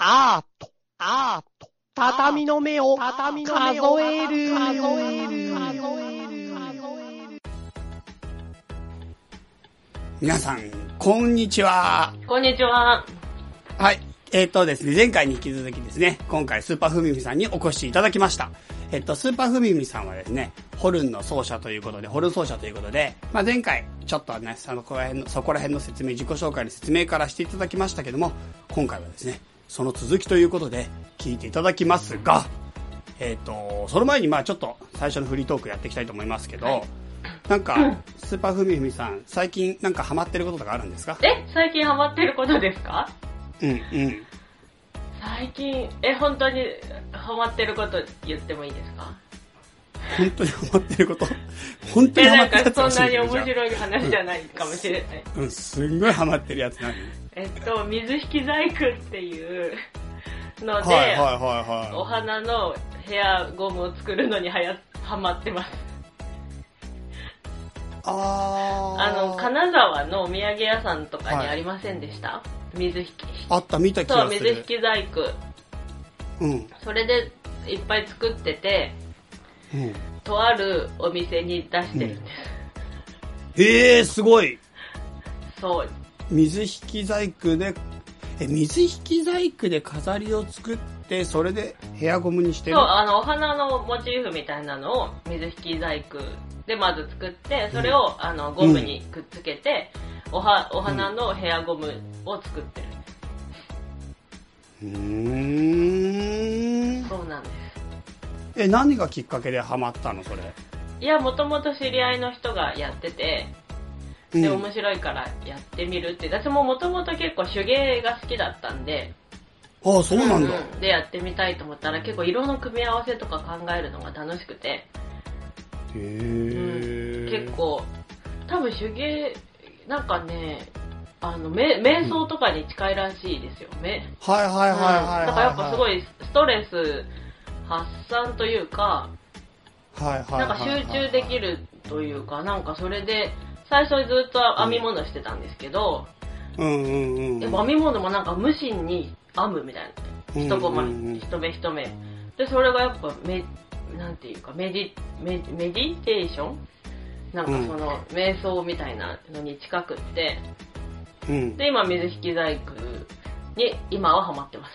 アート畳の目を数える。皆さんこんにちは。はい、ですね、前回に引き続きですね、今回スーパーフミフミさんにお越しいただきました。スーパーフミフミさんはですね、ホルン奏者ということで、まあ、前回ちょっとね、そこら辺の説明、自己紹介の説明からしていただきましたけども、今回はですね、その続きということで聞いていただきますが、その前にまあちょっと最初のフリートークやっていきたいと思いますけど、はい、なんか、スーパーふみふみさん、最近なんかハマってることとかあるんですか？最近ハマってることですか？最近、本当にハマってること言ってもいいですか？本当にハマってること本当にハマってるやつ、なんかそんなに面白い話じゃないかもしれない。すんごいハマってるやつ何？水引き細工っていうので、はいはいはいはい、お花のヘアゴムを作るのにはまってます。金沢のお土産屋さんとかにありませんでした？はい、水引きあった、見た気がする。そう、水引き細工、うん、それでいっぱい作ってて、うん、とあるお店に出してるんです。すごい。そう、水引き細工で、水引き細工で飾りを作って、それでヘアゴムにしてる。そう、お花のモチーフみたいなのを水引き細工でまず作って、それを、うん、ゴムにくっつけて、お花のヘアゴムを作ってる。そうなんです。何がきっかけでハマったのそれ？いや、もともと知り合いの人がやってて、で、面白いからやってみるって、私ももともと結構手芸が好きだったんで、ああ、そうなんだ、うん、でやってみたいと思ったら、結構色の組み合わせとか考えるのが楽しくて、へー、うん、結構多分手芸なんかね、瞑想とかに近いらしいですよね。はいはいはいはい、だからやっぱすごいストレス発散というか、はいはい、なんか集中できるというか、なんかそれで最初ずっと編み物してたんですけど、やっぱ編み物もなんか無心に編むみたいな、一コマ、一目一目で、それがやっぱなんていうかメディテーション、なんかその瞑想みたいなのに近くって、で、今水引き細工に今はハマってま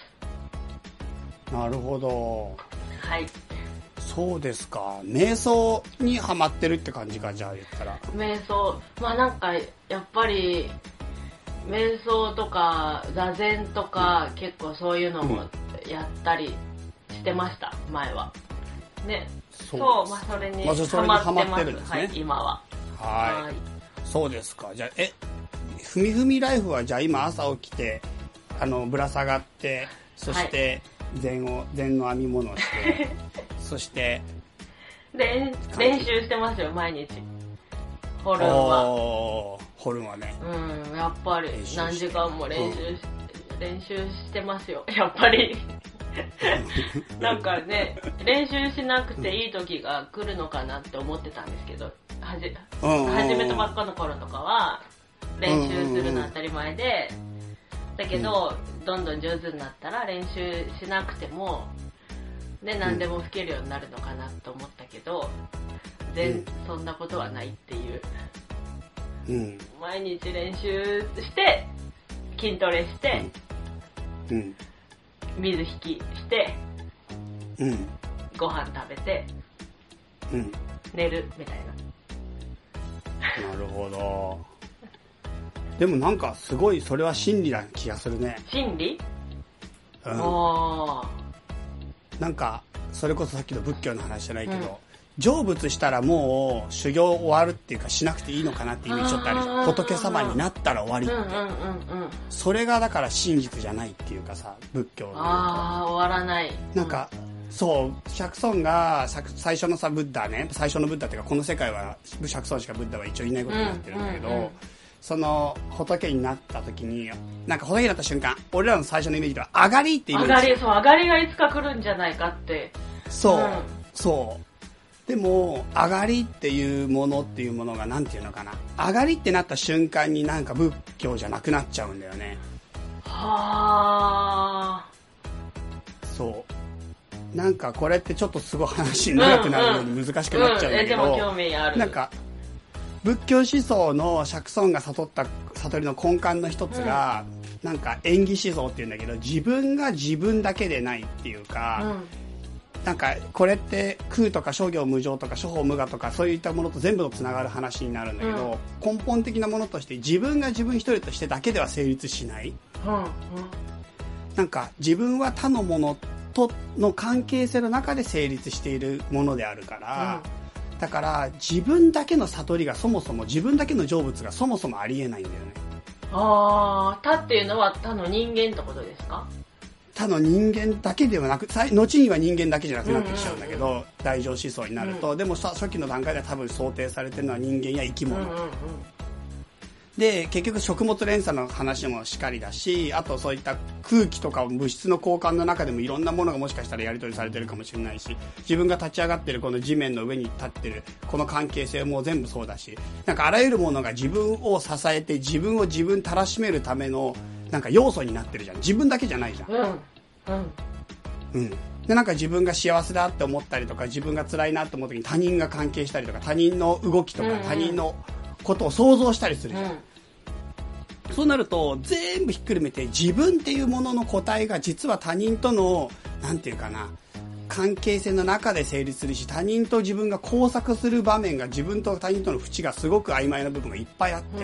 す。なるほど。はい、そうですか。瞑想にハマってるって感じか、じゃあ言ったら。瞑想、まあなんかやっぱり瞑想とか座禅とか、結構そういうのもやったりしてました、前は。ね、そう、まあそれにハマってるんですね、はい、今は。はい。そうですか。じゃあ、ふみふみライフはじゃあ今朝起きて、ぶら下がって、そして禅の編み物をして。そして練習してますよ、毎日。ホルンはね、うん、やっぱり何時間も練習してますよ、やっぱり。なんかね、練習しなくていい時が来るのかなって思ってたんですけど、始めたばっかの頃とかは練習するのは当たり前で、だけどどんどん上手になったら練習しなくてもで何でも吹けるようになるのかなと思ったけど、そんなことはないっていう、毎日練習して筋トレして、水引きして、ご飯食べて、寝るみたいな。なるほど。でもなんかすごいそれは真理な気がするね。真理？なんかそれこそさっきの仏教の話じゃないけど、成仏したらもう修行終わるっていうか、しなくていいのかなっていうイメージってあるじゃん。仏様になったら終わりって、それがだから真実じゃないっていうかさ、仏教の。終わらない、なんかそう釈尊が最初のさブッダね、最初のブッダっていうか、この世界は釈尊しかブッダは一応いないことになってるんだけど、その仏になった時に、なんか仏になった瞬間、俺らの最初のイメージでは上がりってイメージ。上がりがいつか来るんじゃないかって。そう、そう。でも上がりっていうものが、なんていうのかな、上がりってなった瞬間になんか仏教じゃなくなっちゃうんだよね。はあ。なんかこれってちょっとすごい話長くなるように難しくなっちゃうんだけど、でも興味ある。なんか仏教思想の釈尊が悟った悟りの根幹の一つが、なんか縁起思想っていうんだけど、自分が自分だけでないっていうか、なんかこれって空とか諸行無常とか諸法無我とかそういったものと全部とつながる話になるんだけど、根本的なものとして自分が自分一人としてだけでは成立しない、なんか自分は他のものとの関係性の中で成立しているものであるから、だから自分だけの悟りがそもそも自分だけの成仏がそもそもありえないんだよね。ああ、他っていうのは他の人間ってことですか？他の人間だけではなく、後には人間だけじゃなくなってきちゃうんだけど、大乗思想になると、でも初期の段階では多分想定されてるのは人間や生き物、で結局食物連鎖の話もしっかりだし、あとそういった空気とか物質の交換の中でもいろんなものがもしかしたらやり取りされてるかもしれないし、自分が立ち上がってるこの地面の上に立ってるこの関係性も全部そうだし、なんかあらゆるものが自分を支えて自分を自分たらしめるためのなんか要素になってるじゃん。自分だけじゃないじゃん。でなんか自分が幸せだって思ったりとか、自分が辛いなって思う時に他人が関係したりとか、他人の動きとか、他人のことを想像したりするじゃん、そうなると全部ひっくるめて自分っていうものの個体が実は他人とのなんていうかな関係性の中で成立するし、他人と自分が交錯する場面が、自分と他人との縁がすごく曖昧な部分がいっぱいあって、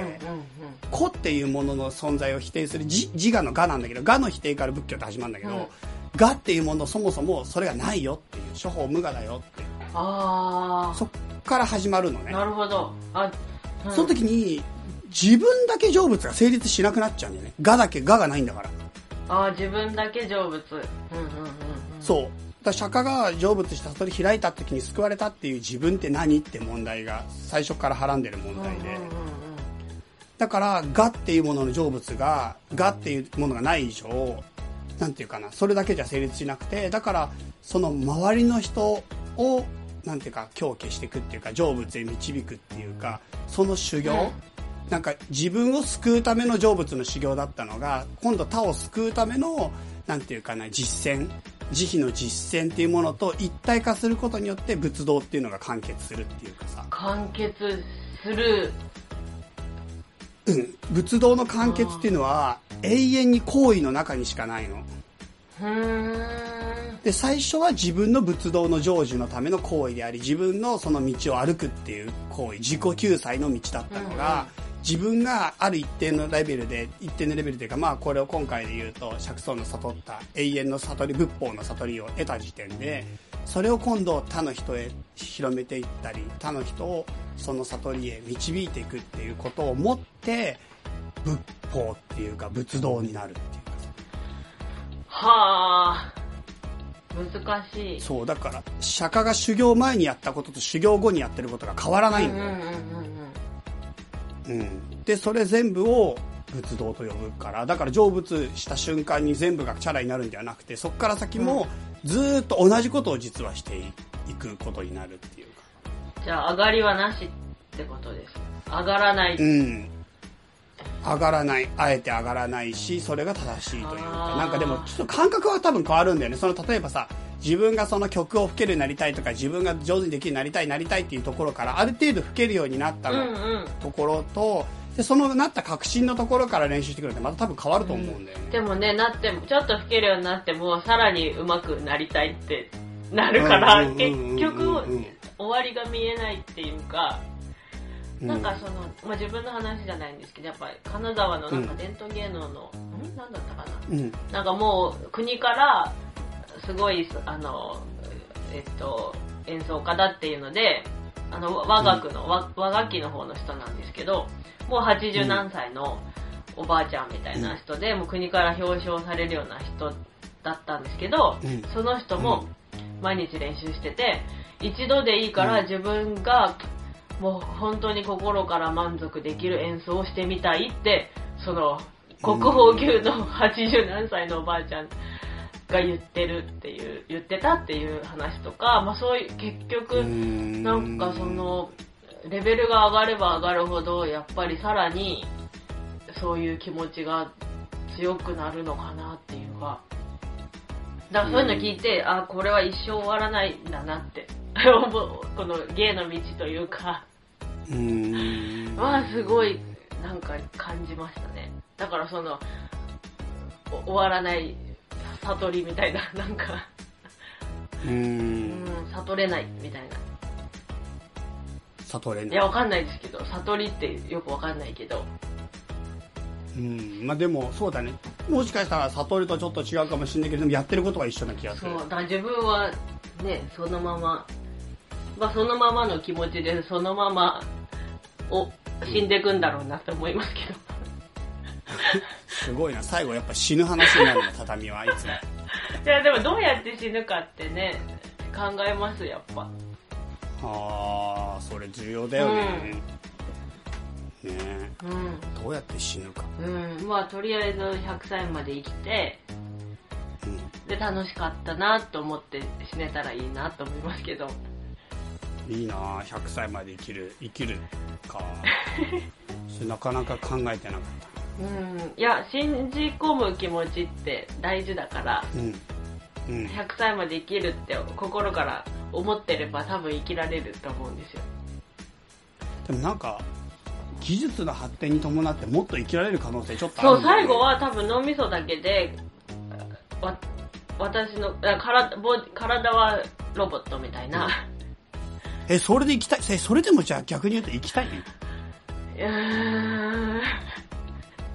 個っていうものの存在を否定する自我の我なんだけど、我の否定から仏教って始まるんだけど、我っていうものそもそもそれがないよっていう、諸法無我だよっていう、そっから始まるのね。なるほど。その時に自分だけ成仏が成立しなくなっちゃうんだよね。我がないんだから。自分だけ成仏。そう。だから釈迦が成仏した悟り開いた時に救われたっていう自分って何って問題が最初からはらんでる問題で、だから我っていうものの成仏が、我っていうものがない以上、なんていうかな、それだけじゃ成立しなくて、だからその周りの人をなんていうか強化していくっていうか、成仏へ導くっていうか、その修行、なんか自分を救うための成仏の修行だったのが、今度他を救うためのなんていうかな実践、慈悲の実践っていうものと一体化することによって仏道っていうのが完結するっていうかさ。完結する。仏道の完結っていうのは永遠に行為の中にしかないの。で最初は自分の仏道の成就のための行為であり、自分のその道を歩くっていう行為、自己救済の道だったのが、自分がある一定のレベルで、一定のレベルというか、まあこれを今回で言うと釈尊の悟った永遠の悟り、仏法の悟りを得た時点で、それを今度他の人へ広めていったり、他の人をその悟りへ導いていくっていうことをもって仏法っていうか仏道になるっていうか。はぁ、難しい。そうだから釈迦が修行前にやったことと修行後にやってることが変わらないんだよ。でそれ全部を仏道と呼ぶから、だから成仏した瞬間に全部がチャラになるんではなくて、そこから先もずっと同じことを実はしていくことになるっていうか、じゃあ上がりはなしってことです。上がらない、上がらない、あえて上がらないし、それが正しいというか、なんかでもちょっと感覚は多分変わるんだよね。その例えばさ、自分がその曲を吹けるようになりたいとか、自分が上手にできるようになりたいっていうところから、ある程度吹けるようになったところと、でそのなった確信のところから練習してくるって、また多分変わると思うんだよね。でもね、なってもちょっと吹けるようになってもさらに上手くなりたいってなるから、結局終わりが見えないっていうか、なんかその、まあ、自分の話じゃないんですけど、やっぱり金沢のなんか伝統芸能の、なんだったかな、なんかもう国からすごい演奏家だっていうので、和楽の、和楽器の方の人なんですけど、もう80何歳のおばあちゃんみたいな人で、もう国から表彰されるような人だったんですけど、その人も毎日練習してて、一度でいいから自分がもう本当に心から満足できる演奏をしてみたいって、その国宝級の80何歳のおばあちゃんが言ってたっていう話とか、まあそういう結局なんかそのレベルが上がれば上がるほど、やっぱりさらにそういう気持ちが強くなるのかなっていうか、だからそういうの聞いて、あ、これは一生終わらないんだなってこの芸の道というかはすごいなんか感じましたね。だからその終わらない悟りみたいな、なんか悟れないみたいな、悟れない、いやわかんないですけど、悟りってよくわかんないけど、まあでもそうだね、もしかしたら悟りとちょっと違うかもしれないけど、でもやってることは一緒な気がする。そうだ、自分はねそのまま、まあ、そのままの気持ちでそのままを死んでいくんだろうなと思いますけどすごいな、最後やっぱ死ぬ話になるの畳はいつもいやでもどうやって死ぬかってね考えます、やっぱ。ああ、それ重要だよね、ねえ、どうやって死ぬか、まあとりあえず100歳まで生きて、で楽しかったなと思って死ねたらいいなと思いますけど。いいなぁ、100歳まで生きるかそれなかなか考えてなかった。いや、信じ込む気持ちって大事だから、100歳まで生きるって心から思ってれば多分生きられると思うんですよ。でもなんか技術の発展に伴ってもっと生きられる可能性ちょっとある、ね、そう、最後は多分脳みそだけで私の体はロボットみたいな、それで生きたい。それでもじゃあ逆に言うと生きたい？いやー、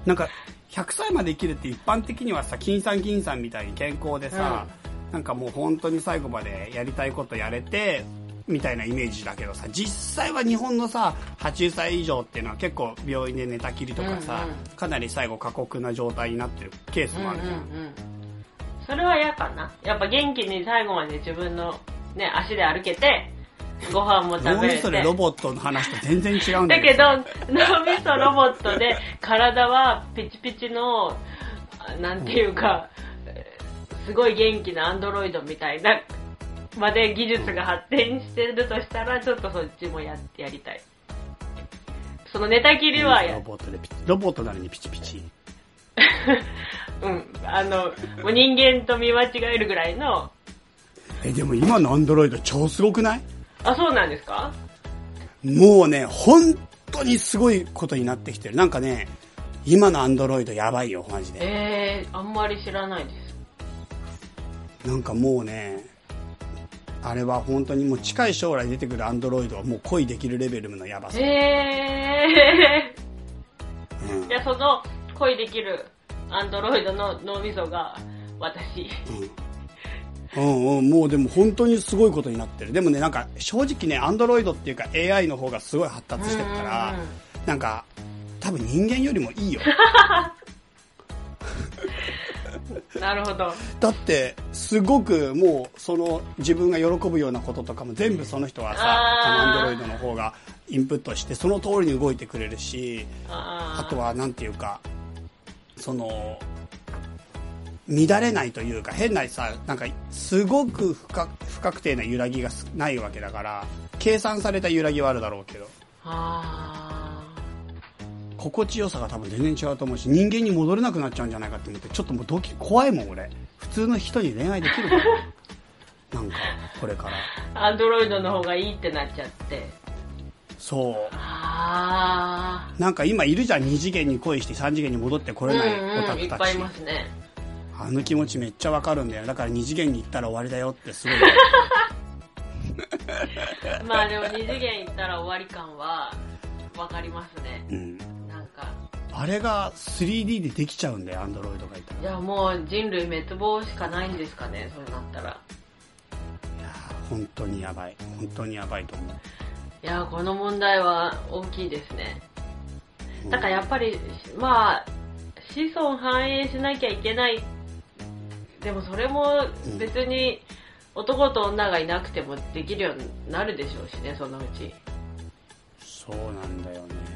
なんか100歳まで生きるって一般的にはさ、金さん銀さんみたいに健康でさ、なんかもう本当に最後までやりたいことやれてみたいなイメージだけどさ、実際は日本のさ80歳以上っていうのは結構病院で寝たきりとかさ、かなり最後過酷な状態になってるケースもあるじゃん、それは嫌かな。やっぱ元気に最後まで自分の、ね、足で歩けてご飯も食べれて。脳みそでロボットの話と全然違うんだけど脳みそロボットで体はピチピチのなんていうか、すごい元気なアンドロイドみたいなまで技術が発展してるとしたら、ちょっとそっちもやりたい。その寝たきりはロボットなのにピチピチもう人間と見間違えるぐらいのでも今のアンドロイド超すごくない？あ、そうなんですか？もうね、本当にすごいことになってきてる。なんかね、今のアンドロイドやばいよ、マジで。あんまり知らないです。なんかもうね、あれは本当にもう近い将来出てくるアンドロイドはもう恋できるレベルのやばさ。いや、その恋できるアンドロイドの脳みそが私。もうでも本当にすごいことになってる。でもね、なんか正直ね、アンドロイドっていうか AI の方がすごい発達してるから、なんか多分人間よりもいいよなるほど。だってすごくもうその自分が喜ぶようなこととかも全部その人はさ、アンドロイドの方がインプットしてその通りに動いてくれるし、あとはなんていうか、その乱れないというか、変なさ、なんかすごく不確定な揺らぎがないわけだから、計算された揺らぎはあるだろうけど、心地よさが多分全然違うと思うし、人間に戻れなくなっちゃうんじゃないかって思って、ちょっともう怖いもん俺。普通の人に恋愛できるかななんかこれからアンドロイドの方がいいってなっちゃって、そう、なんか今いるじゃん、2次元に恋して3次元に戻ってこれないオタクたち、いっぱいいますね。あの気持ちめっちゃわかるんだよ。だから2次元に行ったら終わりだよってすごいまあでも2次元行ったら終わり感はわかりますね、なんかあれが 3D でできちゃうんだよ、アンドロイドがいたら。いや、もう人類滅亡しかないんですかね、そうなったら。いや、本当にやばい、本当にやばいと思う。いや、この問題は大きいですね。だからやっぱり、まあ子孫繁栄しなきゃいけない。でもそれも別に男と女がいなくてもできるようになるでしょうしね、そのうち。そうなんだよね。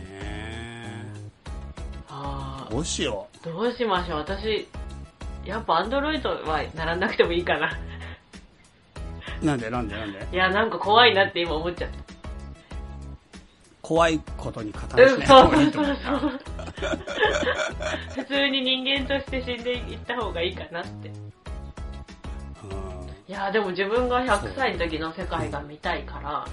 どうしよう、どうしましょう。私やっぱアンドロイドはならなくてもいいかななんでいや、なんか怖いなって今思っちゃった。怖いことに加担しない方がいいと思った普通に人間として死んでいった方がいいかなって。いやでも自分が100歳の時の世界が見たいか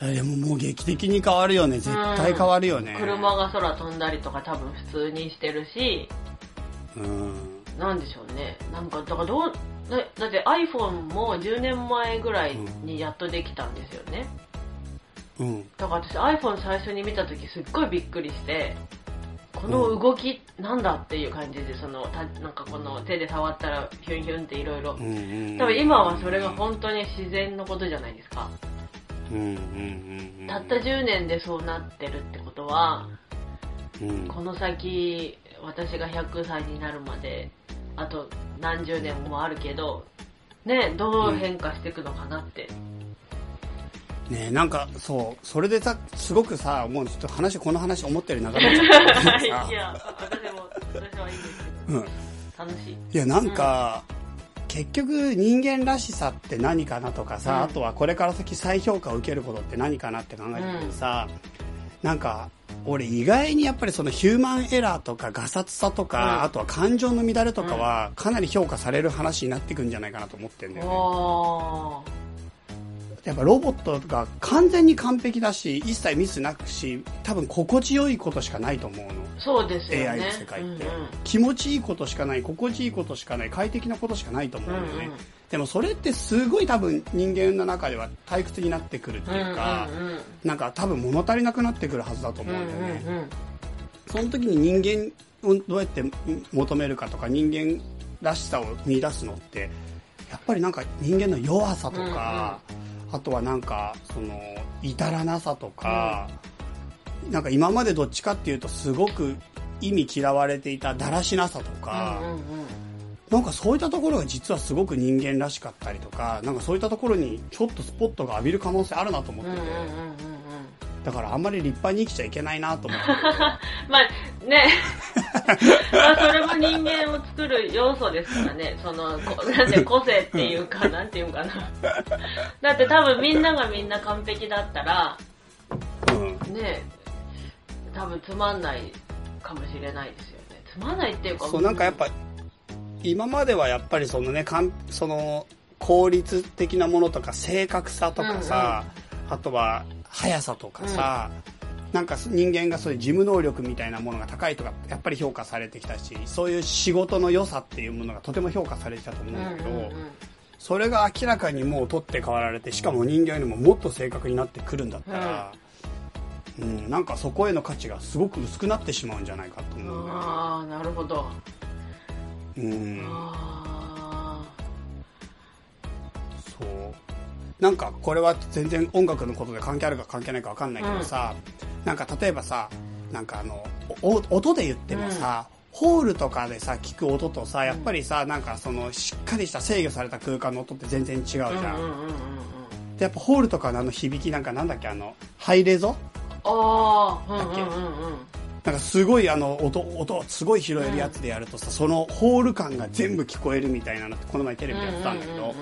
らでももう劇的に変わるよね。絶対変わるよね、うん、車が空飛んだりとか多分普通にしてるし、うん、なんでしょうね。なんかだからどうだって iPhone も10年前ぐらいにやっとできたんですよね、うん、だから私 iPhone 最初に見た時すっごいびっくりしてこの動きなんだっていう感じでそのなんかこの手で触ったらヒュンヒュンっていろいろ多分今はそれが本当に自然のことじゃないですか。うんうんうんうん、たった10年でそうなってるってことは、うん、この先私が100歳になるまであと何十年もあるけど、ね、どう変化していくのかなって、うん、ねえなんかそうそれでさすごくさもうちょっとこの話思ったより長めちゃったいや私はいいですけど、うん、楽しい。いやなんか、うん結局人間らしさって何かなとかさ、うん、あとはこれから先再評価を受けることって何かなって考えてるとさ、うん、なんか俺意外にやっぱりそのヒューマンエラーとかガサツさとか、うん、あとは感情の乱れとかはかなり評価される話になっていくんじゃないかなと思ってるんだよね。やっぱロボットが完全に完璧だし一切ミスなくし多分心地よいことしかないと思うの。そうですよね AI の世界って、うんうん、気持ちいいことしかない心地いいことしかない快適なことしかないと思うのよね、うんうん、でもそれってすごい多分人間の中では退屈になってくるっていうか、うんうんうん、なんか多分物足りなくなってくるはずだと思うんだよね、うんうんうん、その時に人間をどうやって求めるかとか人間らしさを見出すのってやっぱりなんか人間の弱さとか、うんうんあとはなんかその至らなさとか、うん、なんか今までどっちかっていうとすごく忌み嫌われていただらしなさとか、うんうんうん、なんかそういったところが実はすごく人間らしかったりとかなんかそういったところにちょっとスポットが浴びる可能性あるなと思ってて、うんうんうんうん、だからあんまり立派に生きちゃいけないなと思ってまあねまあそれも人間を作る要素ですからね。そのなんて個性っていうかなんていうかなだって多分みんながみんな完璧だったら、うん、ね多分つまんないかもしれないですよね。つまんないっていうかそうなんかやっぱ今まではやっぱりそのねその効率的なものとか正確さとかさ、うんうん、あとは速さとかさ、うんなんか人間がそういう事務能力みたいなものが高いとかやっぱり評価されてきたしそういう仕事の良さっていうものがとても評価されてきたと思うんだけど、うんうんうん、それが明らかにもう取って代わられてしかも人間よりももっと正確になってくるんだったら、うんうん、なんかそこへの価値がすごく薄くなってしまうんじゃないかと思うんだよね。あーなるほど、うん、あそうなんかこれは全然音楽のことで関係あるか関係ないか分かんないけどさ、うん、なんか例えばさなんか音で言ってもさ、うん、ホールとかでさ聞く音とさやっぱりさなんかそのしっかりした制御された空間の音って全然違うじゃん、うんうんうんうん、でやっぱホールとかのあの響きなんかなんだっけハイレゾあだっけ、うんうんうんうん、なんかすごい音すごい拾えるやつでやるとさ、うん、そのホール感が全部聞こえるみたいなのってこの前テレビでやってたんだけど、うんうんうんうん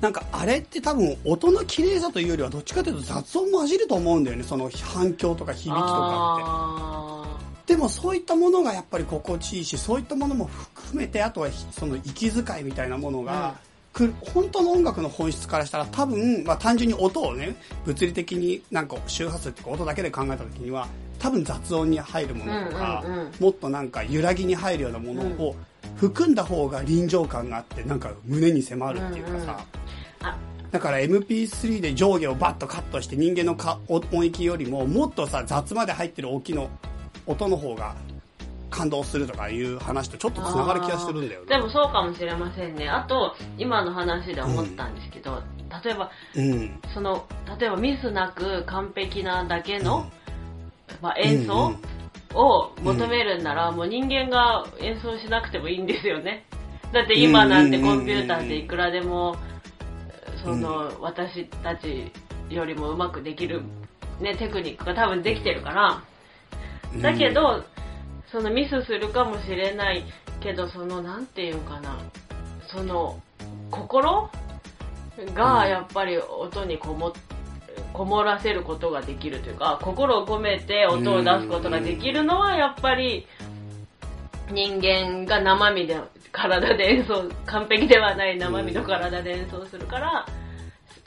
なんかあれって多分音の綺麗さというよりはどっちかというと雑音混じると思うんだよね。その反響とか響きとかってでもそういったものがやっぱり心地いいしそういったものも含めてあとはその息遣いみたいなものが、うん、本当の音楽の本質からしたら多分、まあ、単純に音をね物理的になんか周波数っていうか音だけで考えた時には多分雑音に入るものとか、うんうんうん、もっとなんか揺らぎに入るようなものを含んだ方が臨場感があってなんか胸に迫るっていうかさ、うんうんだから MP3 で上下をバッとカットして人間の音域よりももっとさ雑まで入ってる大きいの音の方が感動するとかいう話とちょっとつながる気がしてるんだよね。でもそうかもしれませんね。あと今の話で思ったんですけど、うん、例えば、うん、例えばミスなく完璧なだけの、うんまあ、演奏を求めるんなら、うん、もう人間が演奏しなくてもいいんですよね。だって今なんてコンピューターでいくらでも私たちよりもうまくできる、ね、テクニックが多分できてるからだけど、うん、そのミスするかもしれないけどそのなんていうかなその心がやっぱり音にこもらせることができるというか心を込めて音を出すことができるのはやっぱり人間が生身で体で演奏、完璧ではない生身の体で演奏するから、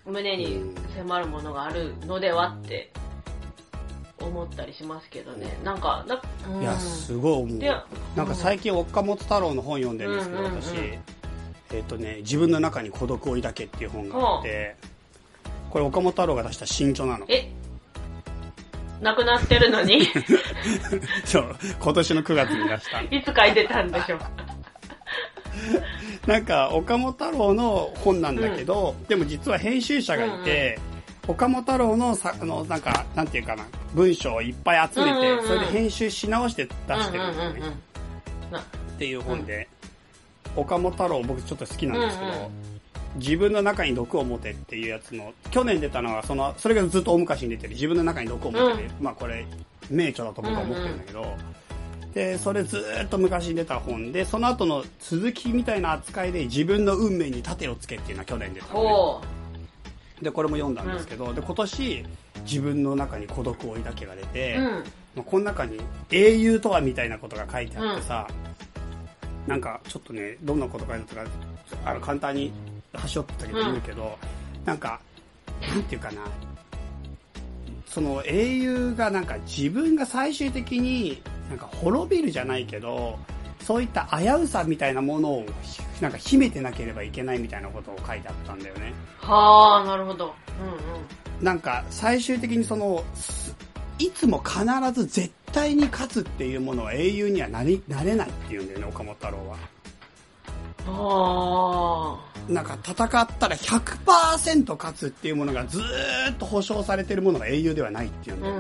胸に迫るものがあるのではって思ったりしますけどね。なんかいやすごい思う。なんか最近岡本太郎の本読んでるんですけど、私自分の中に孤独を抱けっていう本があって、これ岡本太郎が出した新著なの。なくなってるのにそう今年の9月に出したいつ書いてたんでしょうなんか岡本太郎の本なんだけど、でも実は編集者がいて、岡本太郎のさなんかなんていうかな文章をいっぱい集めて、それで編集し直して出してるんですよね、っていう本で、岡本太郎僕ちょっと好きなんですけど、自分の中に毒を持てっていうやつの去年出たのはそれがずっと大昔に出てる自分の中に毒を持てる、まあこれ名著だと僕は思ってるんだけど、でそれずっと昔に出た本で、その後の続きみたいな扱いで自分の運命に盾をつけっていうのは去年出たので、これも読んだんですけど、で今年自分の中に孤独を抱けが出て、まあ、この中に英雄とはみたいなことが書いてあってさ、なんかちょっとねどんなこと書いてあったか簡単に端折ってたけど言うけど、なんかなんていうかな、その英雄がなんか自分が最終的になんか滅びるじゃないけど、そういった危うさみたいなものをなんか秘めてなければいけないみたいなことを書いてあったんだよね。はあ、なるほど。なんか最終的にそのいつも必ず絶対に勝つっていうものは英雄にはなれないっていうんだよね、岡本太郎は。なんか戦ったら 100% 勝つっていうものがずーっと保証されてるものが英雄ではないっていうんだよ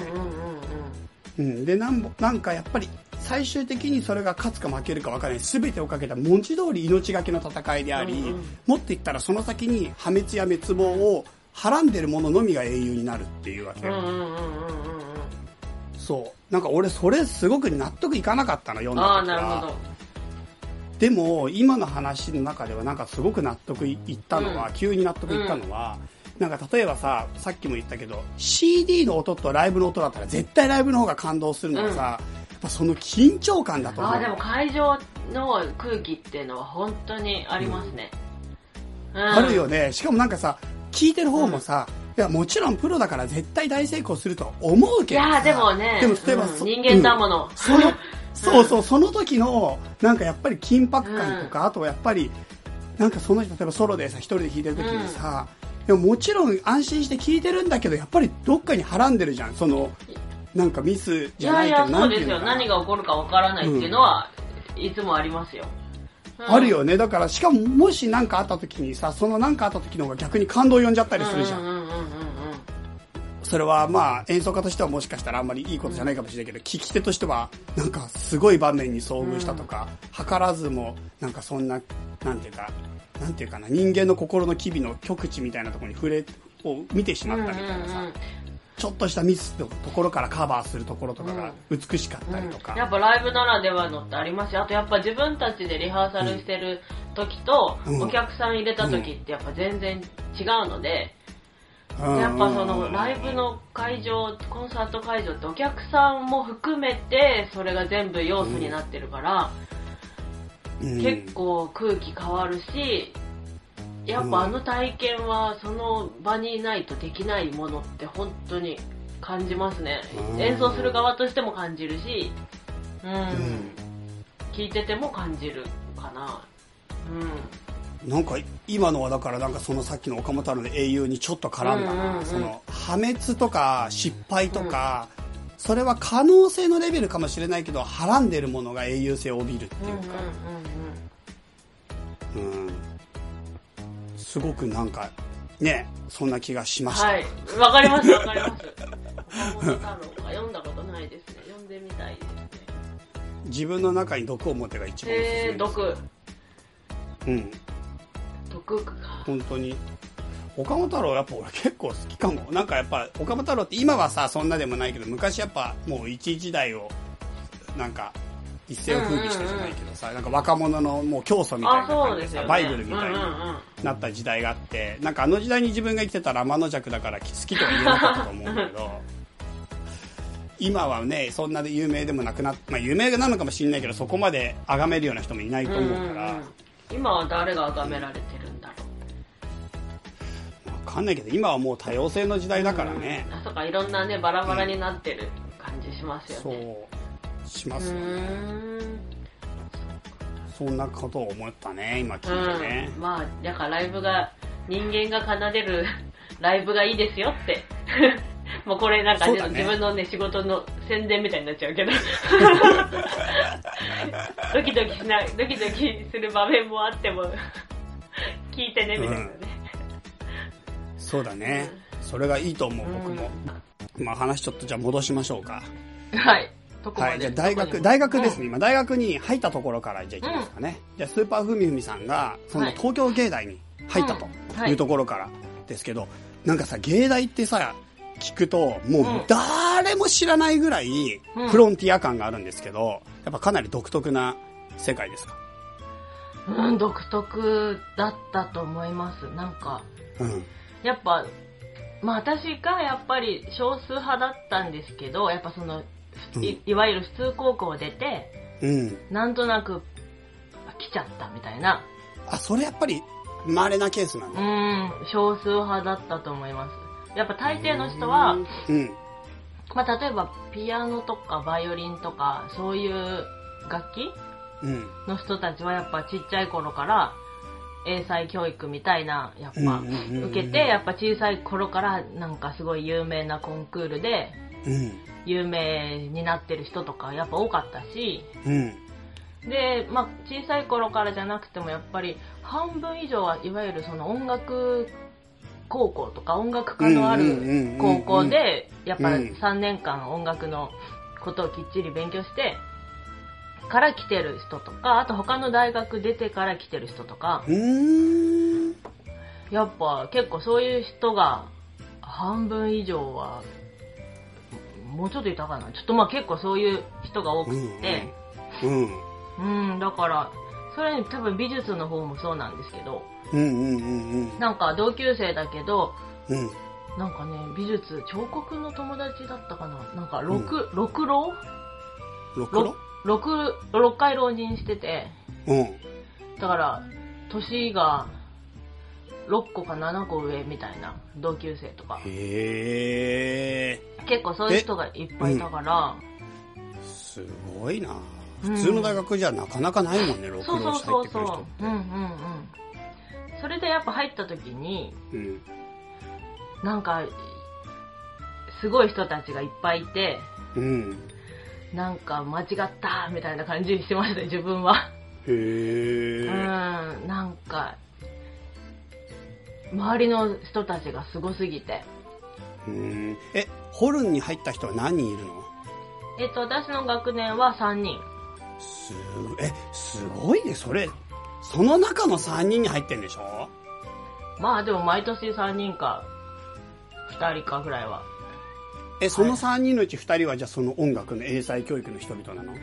ね。でなんかやっぱり最終的にそれが勝つか負けるか分からない全てをかけた文字通り命がけの戦いであり、もっと言ったらその先に破滅や滅亡をはらんでるもののみが英雄になるっていうわけ。そうなんか俺それすごく納得いかなかったの読んだ時は。なるほど。でも今の話の中ではなんかすごく納得いったのは、急に納得いったのは、なんか例えばさっきも言ったけど CD の音とライブの音だったら絶対ライブの方が感動するのがさ、やっぱその緊張感だと思う。でも会場の空気っていうのは本当にありますね、あるよね。しかもなんかさ聞いてる方もさ、いやもちろんプロだから絶対大成功すると思うけど、いやでもね、でも例えば、人間だものそうその時のなんかやっぱり緊迫感とか、あとはやっぱりなんかその人例えばソロでさ一人で弾いてる時にさ、でももちろん安心して聴いてるんだけど、やっぱりどっかにはらんでるじゃん、そのなんかミスじゃないけど、そうですよ、何が起こるかわからないっていうのは、いつもありますよ、あるよね。だからしかももし何かあった時にさ、その何かあった時の方が逆に感動を呼んじゃったりするじゃん。それはまあ演奏家としてはもしかしたらあんまりいいことじゃないかもしれないけど、聴き手としてはなんかすごい場面に遭遇したとか、図らずもなんかそんななんていうかな人間の心の機微の極致みたいなところにを見てしまったみたいなさ、ちょっとしたミスのところからカバーするところとかが美しかったりとか、やっぱライブならではのってありますし、あとやっぱ自分たちでリハーサルしてる時と、お客さん入れた時ってやっぱ全然違うので、やっぱそのライブの会場、コンサート会場ってお客さんも含めてそれが全部要素になってるから、結構空気変わるし、やっぱあの体験はその場にいないとできないものって本当に感じますね。演奏する側としても感じるし、聴いてても感じるかな。なんか今のはだからなんかそのさっきの岡本太郎の英雄にちょっと絡んだな、その破滅とか失敗とか、それは可能性のレベルかもしれないけど、はらんでるものが英雄性を帯びるっていうか、すごくなんかね、そんな気がしました。わかりますわかります岡本太郎が読んだことないですね、読んでみたいですね。自分の中に毒を持てが一番おすすめです。毒か。本当に岡本太郎やっぱ俺結構好きかも。なんかやっぱ岡本太郎って今はさそんなでもないけど、昔やっぱもう一時代をなんか一世を風靡したじゃないけどさ、なんか若者のもう教祖みたいな感じでさ、バイブルみたいになった時代があって、なんかあの時代に自分が生きてたら天の弱だから好きとは言えなかったと思うんだけど今はねそんなで有名でもなくなって、まあ、有名なのかもしれないけどそこまで崇めるような人もいないと思うから、うんうん、今は誰が崇められてるんだろう、分かんないけど今はもう多様性の時代だからね、うん、あそっか、いろんなねバラバラになってる感じしますよね、そうしますよね、そんなことを思ったね今聞いてね、うん、まあだからライブが人間が奏でるライブがいいですよってもうこれなんか、ねね、自分のね仕事の宣伝みたいになっちゃうけどドキドキしないドキドキする場面もあっても聞いてねみたいなね、うん、そうだね、それがいいと思う、うん、僕も、まあ、話ちょっとじゃあ戻しましょうか、はいどこまで、はい、じゃあ大学ですね、うん、今大学に入ったところからじゃあいきますかね、うん、じゃあスーパーふみふみさんがその東京芸大に入ったというところからですけど、うんはい、なんかさ芸大ってさ聞くともう誰も知らないぐらいフロンティア感があるんですけど、やっぱかなり独特な世界ですか？うん、独特だったと思います。なんか、うん、やっぱ、まあ、私がやっぱり少数派だったんですけど、やっぱその、うん、いわゆる普通高校を出て、うん、なんとなく来ちゃったみたいな。あ、それやっぱり稀なケースなんだ。うん、少数派だったと思います。やっぱ大抵の人は、うんまあ、例えばピアノとかバイオリンとかそういう楽器の人たちはやっぱちっちゃい頃から英才教育みたいなやっぱ受けて、やっぱ小さい頃からなんかすごい有名なコンクールで有名になってる人とかやっぱ多かったし、で、まあ、小さい頃からじゃなくてもやっぱり半分以上はいわゆるその音楽高校とか音楽科のある高校でやっぱ3年間音楽のことをきっちり勉強してから来てる人とか、あと他の大学出てから来てる人とか、やっぱ結構そういう人が半分以上はもうちょっといたかな、ちょっとまあ結構そういう人が多くて、うんだからそれに多分美術の方もそうなんですけど、なんか同級生だけど、うん、なんかね美術彫刻の友達だったかな、なんか6回浪人してて、うん、だから年が6個か7個上みたいな同級生とか、へー結構そういう人がいっぱいいたから、うん、すごいな、普通の大学じゃなかなかないもんね、うん、6浪して入ってくる人って、うんうんうん、それでやっぱ入った時に、うん、なんかすごい人たちがいっぱいいて、うん、なんか間違ったみたいな感じにしてました自分は。へー、うん、なんか周りの人たちがすごすぎて、うん、ホルンに入った人は何人いるの？私の学年は3人。すごいねそれ。その中の3人に入ってんでしょ？まあでも毎年3人か2人かぐらいは。その3人のうち2人はじゃあその音楽の英才教育の人々なの？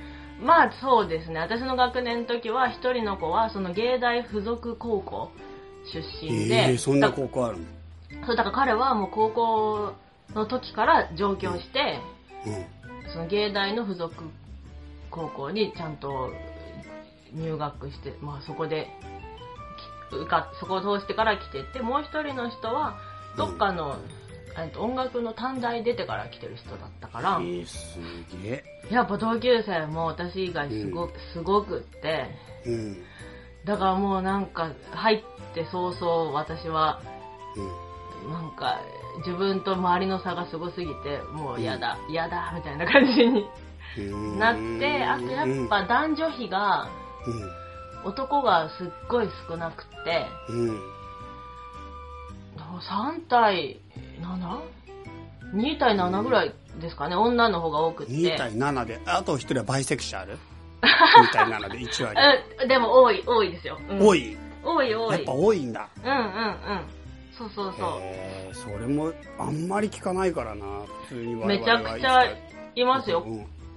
まあそうですね。私の学年の時は1人の子はその芸大附属高校出身で、そんな高校あるの？そうだから彼はもう高校の時から上京して、その芸大の附属高校にちゃんと入学して、まあ、そこでそこを通してから来てて、もう一人の人はどっかの、音楽の短大出てから来てる人だったから、すげえやっぱ同級生も私以外すごくって、うん、だからもうなんか入って早々私は、うん、なんか自分と周りの差がすごすぎてもう嫌だみたいな感じになって、あとやっぱ男女比が、うん、男がすっごい少なくて、うん、3対 7?2 対7ぐらいですかね、うん、女の方が多くて2対7で、あと1人はバイセクシャル2対7で1割でも多いですよ、うん、多いやっぱ多いんだ、うんうんうん、そう、それもあんまり聞かないからな、普通に我々はめちゃくちゃいますよ、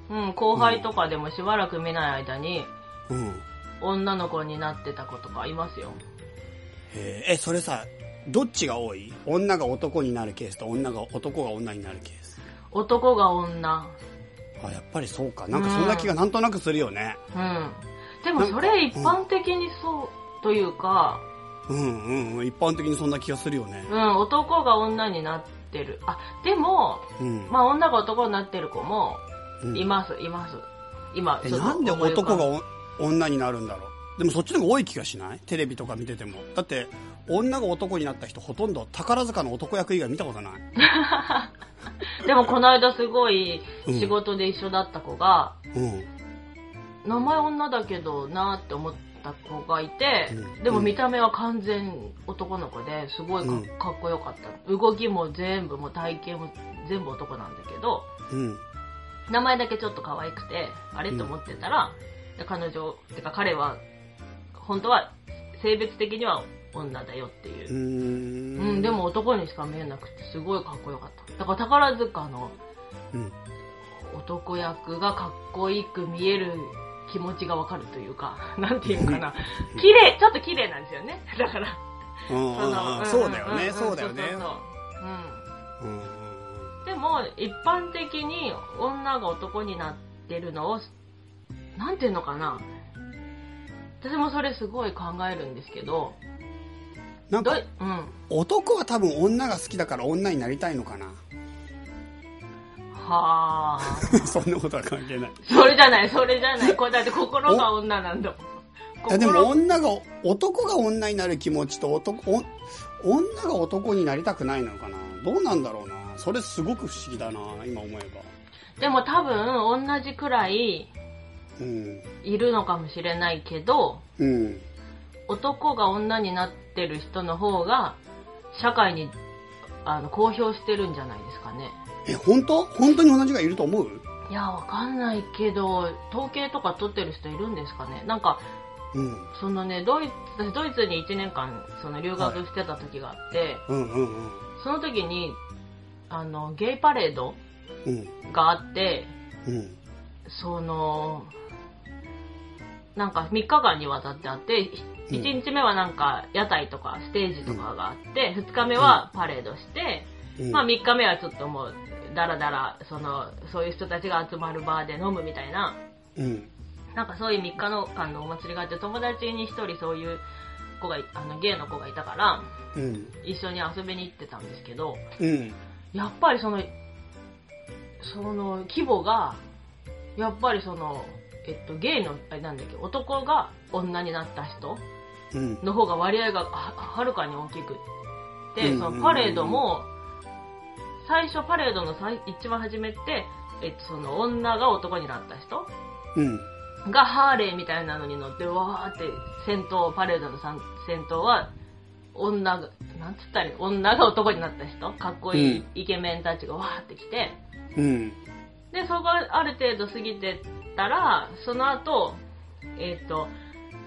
うん、後輩とかでもしばらく見ない間に、うん、女の子になってた子とかいますよ。それさどっちが多い？女が男になるケースと女が男が女になるケース？男が女。あ、やっぱりそうか、なんかそんな気がなんとなくするよね、うん、でもそれ一般的にそうというか、うんうんうん、一般的にそんな気がするよね、うん、男が女になってる、あ、でも、うん、まあ女が男になってる子もいます、うん、います。今なんで男が女になるんだろう。でもそっちの方が多い気がしない？テレビとか見てても。だって女が男になった人ほとんど宝塚の男役以外見たことないでもこの間すごい仕事で一緒だった子が、うん、名前女だけどなって思った子がいて、うん、でも見た目は完全男の子ですごい かっこよかった、うん、動きも全部もう体型も全部男なんだけど、うん、名前だけちょっと可愛くてあれと思ってたら、うん、彼は本当は性別的には女だよっていう、うん、でも男にしか見えなくてすごいかっこよかった。だから宝塚の男役がかっこよく見える気持ちがわかるというか、なんていうかな、綺麗、ちょっと綺麗なんですよね。だからそうだよね、そうだよね。でも一般的に女が男になってるのをなんていうのかな、私もそれすごい考えるんですけど、なんか男は多分女が好きだから女になりたいのかな。はぁそんなことは関係ない。それじゃないこれだって心が女なんだもん。でも男が女になる気持ちと女が男になりたくないのかな。どうなんだろうな、それすごく不思議だな今思えば。でも多分同じくらいいるのかもしれないけど、うん、男が女になってる人の方が社会に公表してるんじゃないですかね。本当に同じがいると思う？いやわかんないけど、統計とか取ってる人いるんですかね。なんか、うん、そのね、ドイツに1年間その留学してた時があって、はい、うんうんうん、その時にゲイパレードがあって、うんうん、そのなんか3日間にわたってあって、1日目はなんか屋台とかステージとかがあって、2日目はパレードして、まあ、3日目はちょっともうだらだらそういう人たちが集まるバーで飲むみたいな、なんかそういう3日の間のお祭りがあって、友達に1人そういう子がゲイの子がいたから、一緒に遊びに行ってたんですけど、やっぱりその規模がやっぱりゲイの男が女になった人の方が割合がはるかに大きくて、そのパレードも最初パレードの一番初めって、その女が男になった人がハーレーみたいなのに乗ってわーってパレードの先頭はなんつったら女が男になった人、かっこいいイケメンたちがわーって来て、でそこがある程度過ぎてったら、その後、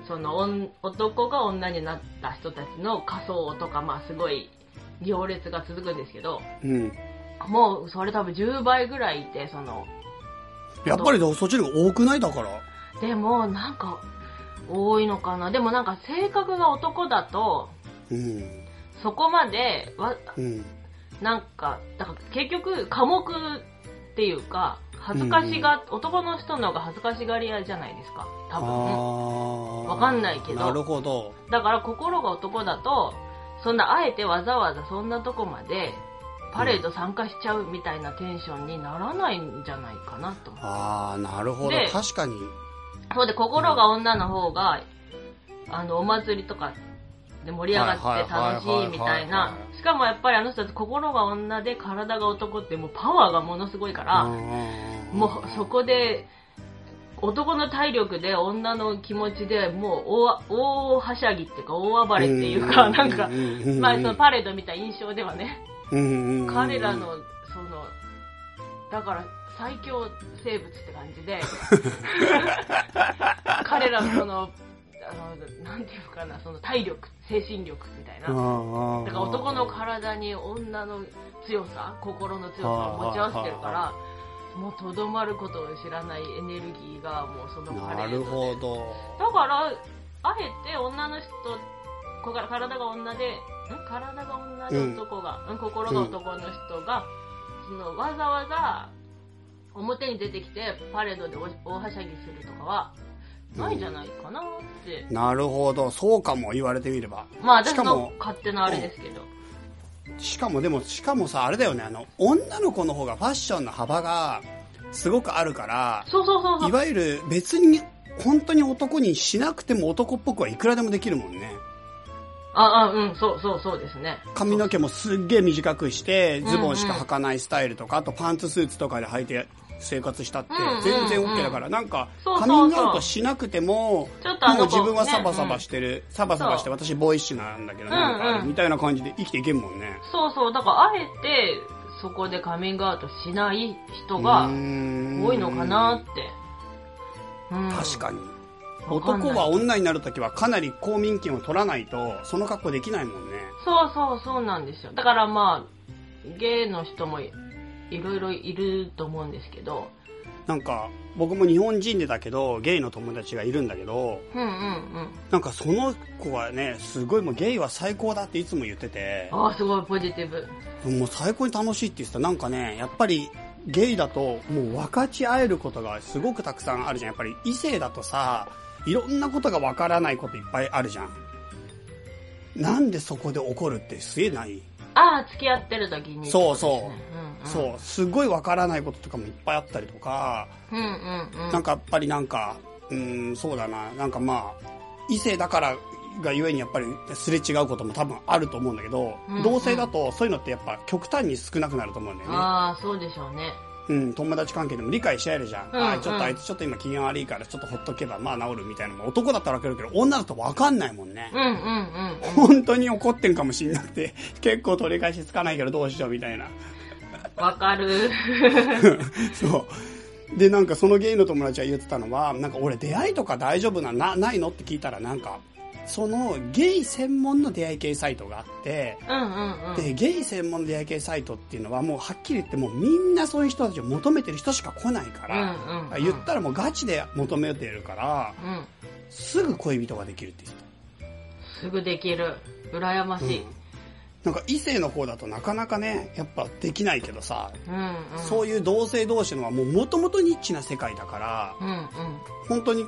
その男が女になった人たちの仮装とか、まあ、すごい行列が続くんですけど、もうそれ多分10倍ぐらいいて、やっぱりそっちの方が多くない？だからでもなんか多いのかな。でもなんか性格が男だと、そこまでなんか、だから結局寡黙っていうか、男の人の方が恥ずかしがり屋じゃないですか多分、わかんないけど。なるほど。だから心が男だと、そんなあえてわざわざそんなとこまでパレード参加しちゃうみたいなテンションにならないんじゃないかなと思って。ああ、なるほど、確かにそうで、心が女の方がお祭りとかで盛り上がって楽しいみたいな。しかもやっぱり人たち心が女で体が男って、もうパワーがものすごいから、もうそこで男の体力で女の気持ちで、もう大はしゃぎっていうか大暴れっていうか、なんかまあそのパレードみたいな印象ではね、彼らのそのだから最強生物って感じで彼らのなんていうかな、その体力、精神力みたいな。だから男の体に女の強さ、心の強さを持ち合わせてるから、もうとどまることを知らないエネルギーがもうそのパレードで。なるほど。だからあえて女の人、体が女で、体が女で男が、心が男の人が、そのわざわざ表に出てきてパレードで大はしゃぎするとかはないんじゃないかなって、うん、なるほど、そうかも、言われてみれば。まあ私の勝手なあれですけど、しかもさ、あれだよね、女の子の方がファッションの幅がすごくあるから、そうそうそうそう、いわゆる別に本当に男にしなくても男っぽくはいくらでもできるもんね。ああ、うん、そうですね。髪の毛もすっげえ短くしてズボンしか履かないスタイルとか、うんうん、あとパンツスーツとかで履いて生活したって全然 OK だから、うんうんうん、なんかカミングアウトしなくても、そうそうそう、もう自分はサバサバしてる、ね、うん、サバサバして私ボーイッシュなんだけど、なんかあるみたいな感じで生きていけんもんね、うんうん、そうそう、だからあえてそこでカミングアウトしない人が多いのかなって、うん、確かに男は女になるときはかなり公民権を取らないとその格好できないもんね。そうそうそうなんですよ。だからまあゲイの人もいろいろいると思うんですけど、なんか僕も日本人でだけどゲイの友達がいるんだけど、うんうんうん、なんかその子はねすごいもうゲイは最高だっていつも言ってて、ああすごいポジティブ、もう最高に楽しいって言ってた。なんかねやっぱりゲイだともう分かち合えることがすごくたくさんあるじゃん。やっぱり異性だとさいろんなことが分からないこといっぱいあるじゃん。なんでそこで怒るってすえない？ああ付き合ってる時に、ね、そうそう、うんうん、そうすごい分からないこととかもいっぱいあったりとか、うんうんうん、なんかやっぱりなんかそうだな、なんかまあ異性だからがゆえにやっぱりすれ違うことも多分あると思うんだけど、うんうん、同性だとそういうのってやっぱ極端に少なくなると思うんだよね。ああそうでしょうね。うん、友達関係でも理解し合えるじゃん、うんうん、あいつちょっと今機嫌悪いからちょっとほっとけばまあ治るみたいなのも男だったら分かるけど女だと分かんないもんね、うんうんうん、本当に怒ってんかもしんなくて結構取り返しつかないけどどうしようみたいな。分かるそうでなんかそのゲイの友達が言ってたのはなんか俺出会いとか大丈夫なないのって聞いたらなんかそのゲイ専門の出会い系サイトがあって、うんうんうん、でゲイ専門の出会い系サイトっていうのはもうはっきり言ってもうみんなそういう人たちを求めてる人しか来ないから、うんうんうん、言ったらもうガチで求めてるから、うん、すぐ恋人ができるって言った。すぐできる。羨ましい、うん、なんか異性の方だとなかなかねやっぱできないけどさ、うんうん、そういう同性同士のはもう元々ニッチな世界だから、うんうん、本当に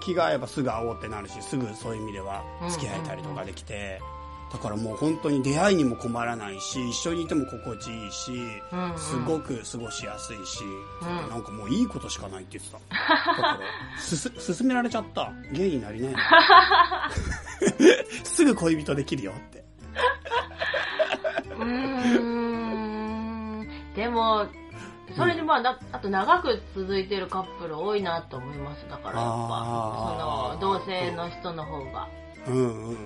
気が合えばすぐ会おうってなるしすぐそういう意味では付き合えたりとかできて、うんうんうん、だからもう本当に出会いにも困らないし一緒にいても心地いいし、うんうん、すごく過ごしやすいし、うん、なんかもういいことしかないって言ってた。だから勧められちゃった。ゲイになりねすぐ恋人できるよってでもそれでまあ、あと長く続いてるカップル多いなと思います。だからやっぱその同性の人の方が、うんうんうんうん、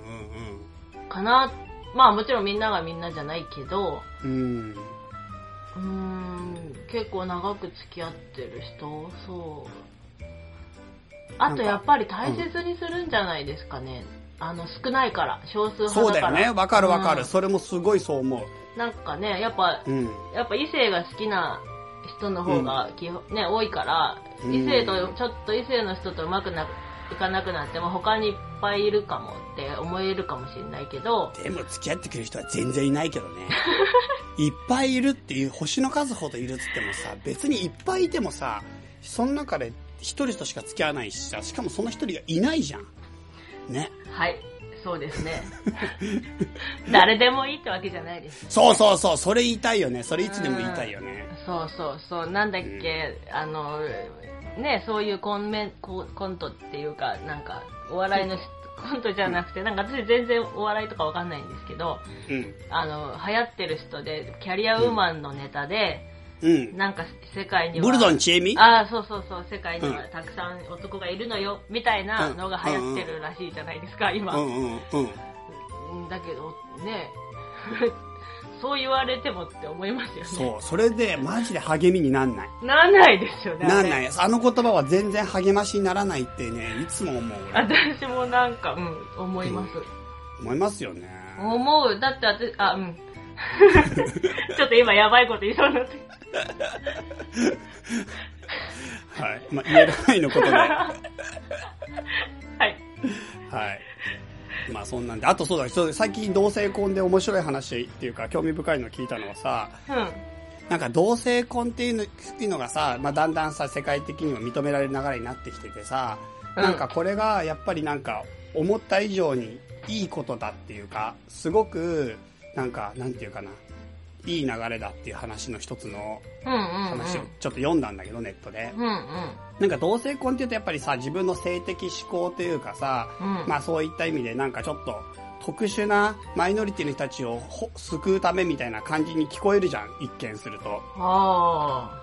かな。まあもちろんみんながみんなじゃないけど、結構長く付き合ってる人、そう。あとやっぱり大切にするんじゃないですかね。少ないから少数派だから。そうだよね。わかるわかる、うん。それもすごいそう思う。なんかね、やっぱ異性が好きな人の方がね、うん、多いから、ちょっと異性の人とうまくいかなくなっても他にいっぱいいるかもって思えるかもしれないけど。でも付き合ってくれる人は全然いないけどね。いっぱいいるっていう星の数ほどいるっつってもさ、別にいっぱいいてもさ、その中で一人としか付き合わないしさ、しかもその一人がいないじゃん。ね、はいそうですね誰でもいいってわけじゃないです、ね、そうそうそう、それ言いたいよね。それいつでも言いたいよね。そうそうそう、なんだっけ、うん、ね、そういうコントっていうかなんかお笑いのコントじゃなくて、なんか私全然お笑いとかわかんないんですけど、うん、流行ってる人でキャリアウーマンのネタで、うん、なんか世界にはブルドンチエミ、あ、そうそうそう、世界にはたくさん男がいるのよ、うん、みたいなのが流行ってるらしいじゃないですか今、うんうんうん、だけどねそう言われてもって思いますよね。そう、それでマジで励みになんないなんないですよね。なんない、言葉は全然励ましにならないってね、いつも思う。私もなんか、うん、思います、うん、思いますよね。思う。だって私うんちょっと今やばいこと言いそうになってはい、まあ、言えないのことではいはいまあそんなんで、あとそうだ、最近同性婚で面白い話っていうか興味深いの聞いたのはさ、うん、なんか同性婚っていうのがさ、まあ、だんだんさ世界的にも認められる流れになってきててさ、なんかこれがやっぱりなんか思った以上にいいことだっていうか、すごくなんかなんていうかないい流れだっていう話の一つの話をちょっと読んだんだけど、ネットで、なんか同性婚っていうとやっぱりさ自分の性的指向というかさ、まあそういった意味でなんかちょっと特殊なマイノリティの人たちを救うためみたいな感じに聞こえるじゃん、一見すると。あ、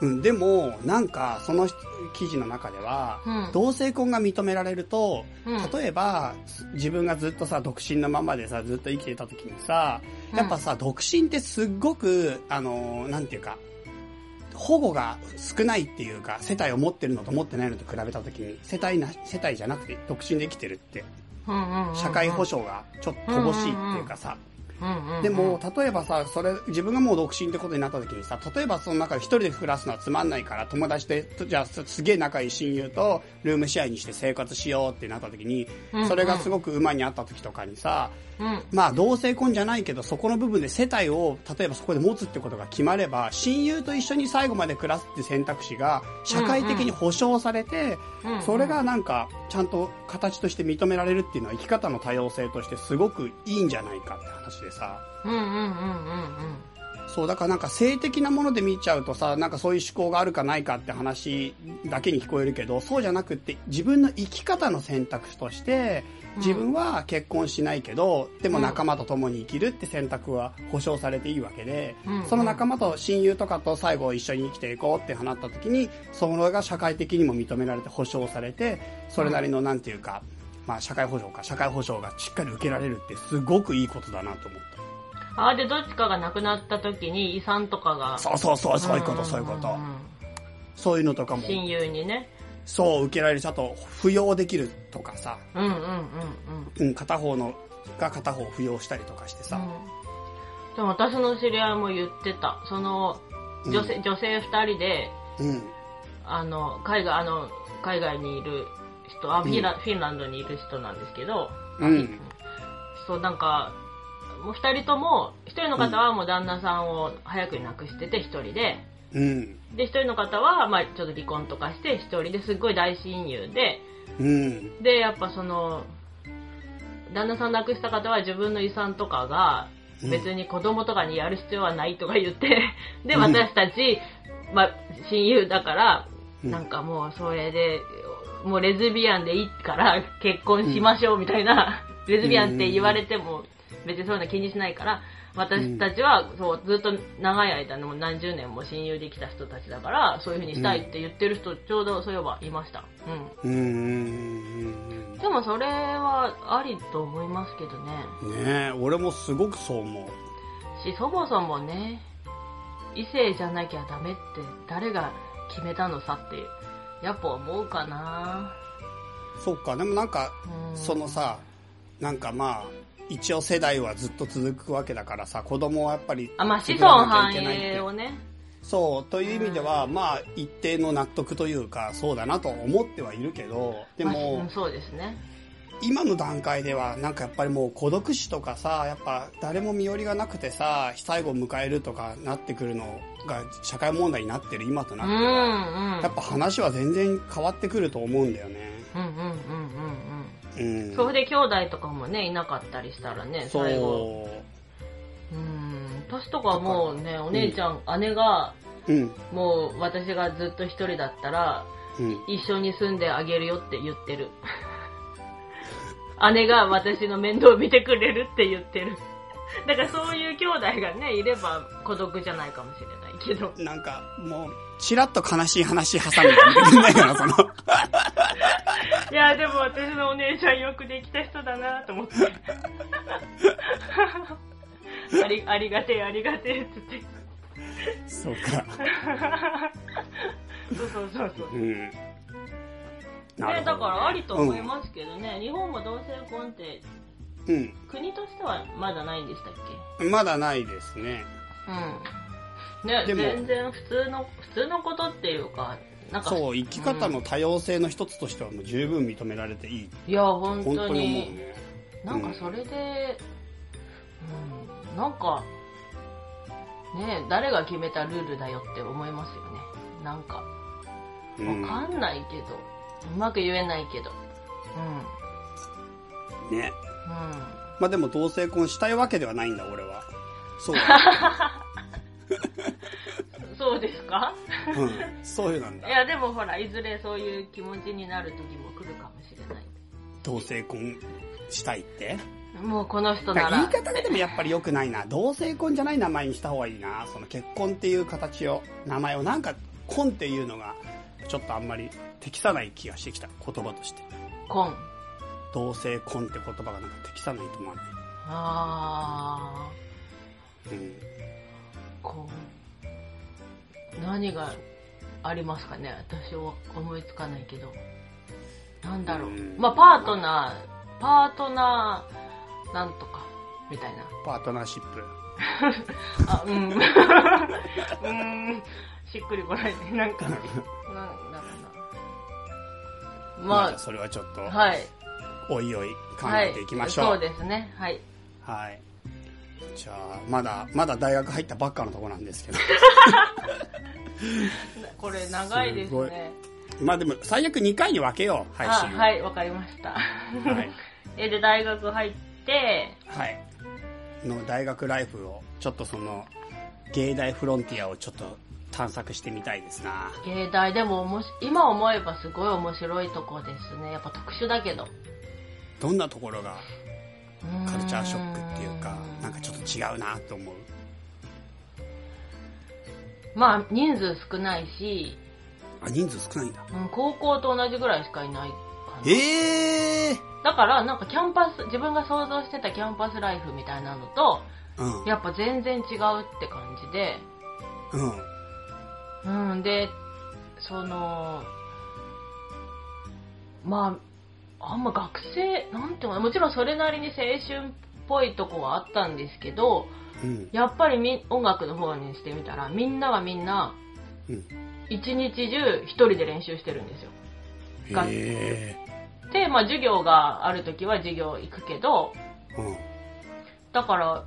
うん、でもなんかその記事の中では、うん、同性婚が認められると、うん、例えば自分がずっとさ独身のままでさずっと生きてた時にさ、やっぱさ、うん、独身ってすっごくなんていうか保護が少ないっていうか、世帯を持ってるのと持ってないのと比べた時に世帯じゃなくて独身で生きてるって、社会保障がちょっと乏しいっていうかさ、でも例えばさそれ自分がもう独身ってことになった時にさ、例えばその中で一人で暮らすのはつまんないから友達でじゃあすげえ仲いい親友とルームシェアにして生活しようってなった時に、それがすごく馬に合った時とかにさ、まあ同性婚じゃないけどそこの部分で世帯を例えばそこで持つってことが決まれば、親友と一緒に最後まで暮らすって選択肢が社会的に保障されて、それがなんかちゃんと形として認められるっていうのは生き方の多様性としてすごくいいんじゃないかって話でさ、そうだからなんか性的なもので見ちゃうとさ、なんかそういう思考があるかないかって話だけに聞こえるけど、そうじゃなくって自分の生き方の選択肢として自分は結婚しないけど、でも仲間と共に生きるって選択は保障されていいわけで、その仲間と親友とかと最後一緒に生きていこうってなった時に、それが社会的にも認められて保障されて、それなりのなんていうか、まあ社会保障がしっかり受けられるってすごくいいことだなと思った。ああ、でどっちかが亡くなった時に遺産とかが、そうそういうこと、そういうのとかも親友にね、そう受けられるし、あと扶養できるとかさ、片方のが片方を扶養したりとかしてさ、でも私の知り合いも言ってた、その女性2人で、海外にいる人、フィンランドにいる人なんですけど、そうなんかもう2人とも、1人の方はもう旦那さんを早くに亡くしてて1人で、で1人の方はまあちょっと離婚とかして1人ですっごい大親友で、でやっぱその旦那さん亡くした方は自分の遺産とかが別に子供とかにやる必要はないとか言ってで私たち、まあ、親友だからなんかもうそれでもうレズビアンでいいから結婚しましょうみたいな、レズビアンって言われても別にそういうの気にしないから、私たちはそうずっと長い間も何十年も親友できた人たちだから、そういう風にしたいって言ってる人、ちょうどそういえばいました。でもそれはありと思いますけどね。ねえ、俺もすごくそう思うし、そもそもね、異性じゃなきゃダメって誰が決めたのさってやっぱ思うかな。そうか、でもなんかそのさ、なんかまあ一応世代はずっと続くわけだからさ、子供はやっぱり子孫繁栄をね、そうという意味では、まあ一定の納得というか、そうだなと思ってはいるけど、でも、そうですね、今の段階ではなんかやっぱりもう孤独死とかさ、やっぱ誰も身寄りがなくてさ最後迎えるとかなってくるのが社会問題になってる今となっては、やっぱ話は全然変わってくると思うんだよね。それで兄弟とかもねいなかったりしたらね、最後私とかもうね、お姉ちゃん、姉が、もう私がずっと一人だったら、一緒に住んであげるよって言ってる姉が私の面倒を見てくれるって言ってるだからそういう兄弟がねいれば孤独じゃないかもしれないけど、なんかもうちらっと悲しい話挟んでないかなそのいやでも私のお姉ちゃんよくできた人だなと思ってありがてえっつってそうかそう、ね、だからありと思いますけどね、日本も同性婚って、国としてはまだないんでしたっけ？まだないですね。ね、全然普通のことっていうか、なんかそう生き方の多様性の一つとしてはもう十分認められていい。いや本当に思うね。なんかそれで、なんかねえ、誰が決めたルールだよって思いますよね。なんかわかんないけど、うまく言えないけど、うん、ね、うん、まあでも同性婚したいわけではないんだ俺は。そうそうですか？うん、そういうなんだ。いやでもほら、いずれそういう気持ちになる時も来るかもしれない。同性婚したいって？もうこの人なら。言い方がでもやっぱり良くないな。同性婚じゃない名前にした方がいいな。その結婚っていう形を、名前をなんか婚っていうのがちょっとあんまり適さない気がしてきた、言葉として。婚。同性婚って言葉がなんか適さないと思わない。ああ。うん。婚。何がありますかね。私は思いつかないけど。なんだろう。まあパートナーなんとかみたいな。パートナーシップ。あ、うん。しっくりこないね。なんかなんだろうな。まあそれはちょっと、はい、おいおい考えていきましょう。はい、そうですね。はい。はい。じゃあまだ大学入ったばっかのとこなんですけど。これ長いですね。まあでも最悪2回に分けよう、配信。あ、はい、わかりました。はい。で大学入って、はい。の大学ライフをちょっとその芸大フロンティアをちょっと探索してみたいですな。芸大でも今思えばすごい面白いとこですね。やっぱ特殊だけど。どんなところがカルチャーショックっていうか、なんかちょっと違うなと思う。まあ人数少ないし。あ、人数少ないんだ。うん、高校と同じぐらいしかいないかな。だからなんかキャンパス、自分が想像してたキャンパスライフみたいなのと、うん、やっぱ全然違うって感じで。うん。うんで、そのまああんま学生なんていうの、もちろんそれなりに青春っぽいとこはあったんですけど、うん、やっぱり音楽の方にしてみたらみんながみんな。うん一日中一人で練習してるんですよ。で、まあ授業があるときは授業行くけど、うん、だから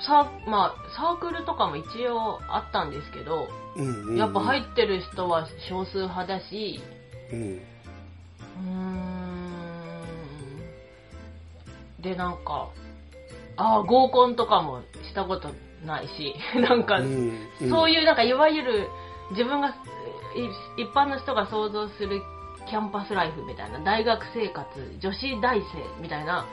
サークルとかも一応あったんですけど、うんうんうん、やっぱ入ってる人は少数派だし、うん、でなんか合コンとかもしたことないし、なんか、うんうん、そういうなんかいわゆる自分が一般の人が想像するキャンパスライフみたいな大学生活女子大生みたいな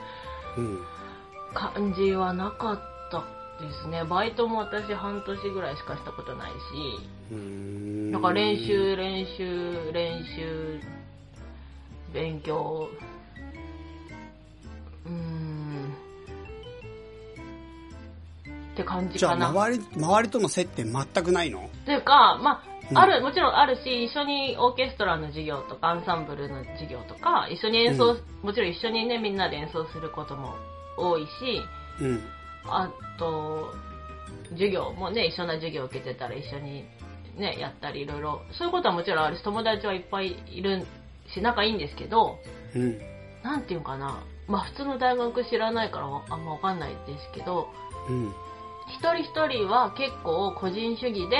感じはなかったですね。バイトも私半年ぐらいしかしたことないし、だから練習勉強、って感じかな。じゃあ周りとの接点全くないの？というか、まあ、ある、もちろんあるし、一緒にオーケストラの授業とか、アンサンブルの授業とか、一緒に演奏、もちろん一緒にね、みんなで演奏することも多いし、うん、あと、授業もね、一緒な授業を受けてたら一緒にね、やったり、いろいろ、そういうことはもちろんあるし、友達はいっぱいいるし、仲いいんですけど、うん、なんていうかな、まあ普通の大学知らないからあんまわかんないですけど、うん一人一人は結構個人主義で、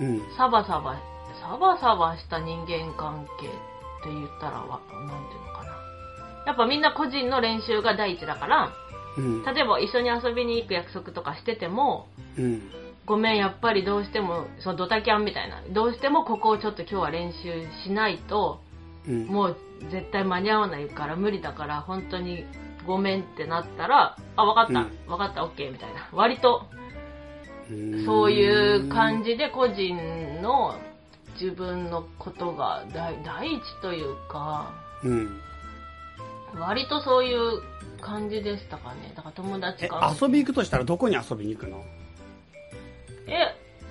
うん、サバサバした人間関係って言ったらはなんていうのかな。やっぱみんな個人の練習が第一だから、うん、例えば一緒に遊びに行く約束とかしてても、うん、ごめんやっぱりどうしてもそのドタキャンみたいな、どうしてもここをちょっと今日は練習しないと、うん、もう絶対間に合わないから無理だから本当にごめんってなったら、あ、わかった、OK みたいな。割と、そういう感じで個人の自分のことが第一というか、うん、割とそういう感じでしたかね。だから友達が。遊び行くとしたらどこに遊びに行くの？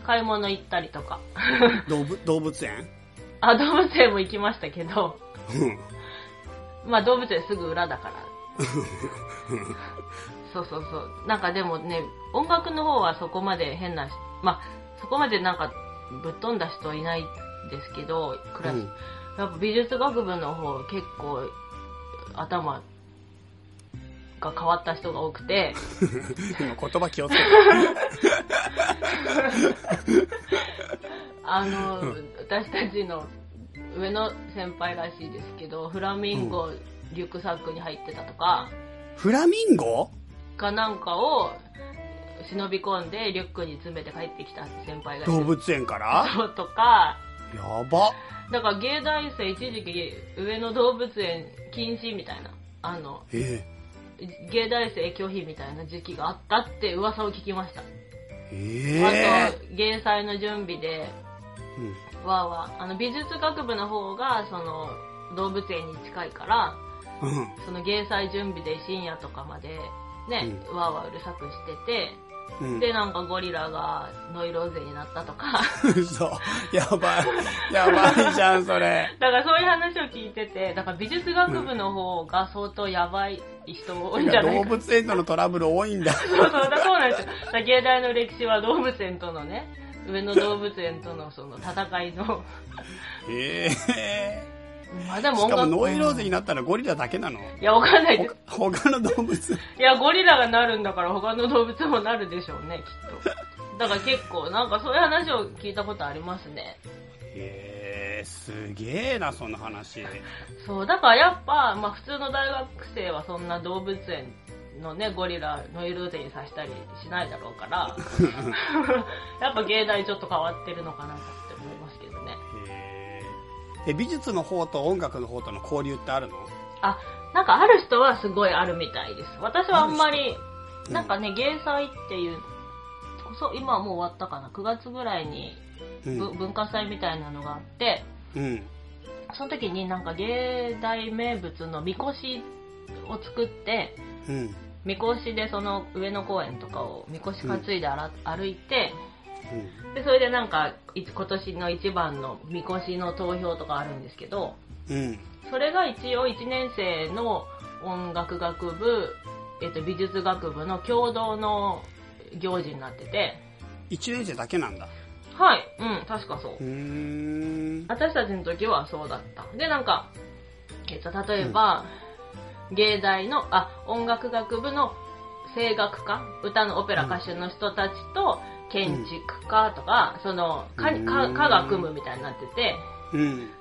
買い物行ったりとか。動物園？あ、動物園も行きましたけど、まあ動物園すぐ裏だから。そう。なんかでもね、音楽の方はそこまで変な、まあ、そこまでなんかぶっ飛んだ人いないですけど、うん、やっぱ美術学部の方結構頭が変わった人が多くて今言葉気をつけて私たちの上の先輩らしいですけど、フラミンゴリュックサックに入ってたとか、フラミンゴかなんかを忍び込んでリュックに詰めて帰ってきた先輩がいる。動物園からそうとか。やば。だから芸大生一時期上野動物園禁止みたいな、芸大生拒否みたいな時期があったって噂を聞きました。あと芸祭の準備で、うん、美術学部の方がその動物園に近いから、うん、その芸祭準備で深夜とかまでね、うん、うるさくしてて、うん、でなんかゴリラがノイローゼになったとかそうやばいじゃんそれだからそういう話を聞いてて、だから美術学部の方が相当やばい人多いんじゃないか、動物園とのトラブル多いんだそうなんですよ。だから芸大の歴史は動物園とのね、上野動物園とのその戦いのでもしかもノイローゼになったらゴリラだけなの？いや、わかんないです。他の動物いや、ゴリラがなるんだから他の動物もなるでしょうね、きっと。だから結構なんかそういう話を聞いたことありますね。へえ、すげえな、その話。そう、だからやっぱ、普通の大学生はそんな動物園のね、ゴリラノイローゼにさしたりしないだろうからやっぱ芸大ちょっと変わってるのかなって思いますけどね。美術の方と音楽の方との交流ってあるの？なんかある人はすごいあるみたいです。私はあんまり、なんかね、芸祭っていう、今はもう終わったかな、9月ぐらいに、文化祭みたいなのがあって、うん、その時になんか芸大名物のみこしを作って、みこしでその上野公園とかをみこし担いで歩いて、でそれでなんか今年の一番のみこしの投票とかあるんですけど、それが一応1年生の音楽学部、美術学部の共同の行事になってて。1年生だけなんだ。はい、確かそう。私たちの時はそうだった。でなんか、例えば、芸大の音楽学部の声楽家、歌のオペラ歌手の人たちと、建築家とか、その科が組むみたいになってて、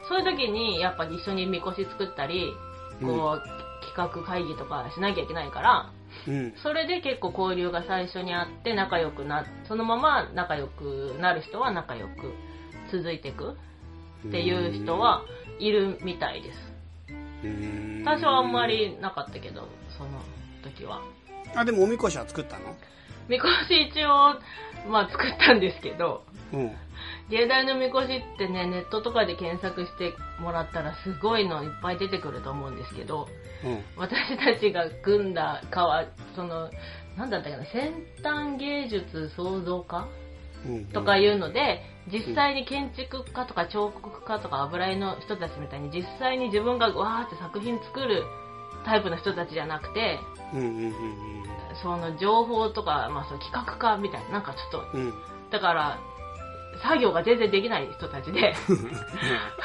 そういう時にやっぱり一緒にみこし作ったり、こう企画会議とかしなきゃいけないから、それで結構交流が最初にあって、そのまま仲良くなる人は仲良く続いていくっていう人はいるみたいです。私はあんまりなかったけど、その時は。でもおみこしは作ったの？みこし一応作ったんですけど、芸大のみこしってね、ネットとかで検索してもらったらすごいのいっぱい出てくると思うんですけど、私たちが組んだそのなんだったかな、先端芸術創造科、とかいうので、実際に建築家とか彫刻家とか油絵の人たちみたいに実際に自分がわーって作品作るタイプの人たちじゃなくて、その情報とか、その企画家みたいな、なんかちょっと、だから作業が全然できない人たちで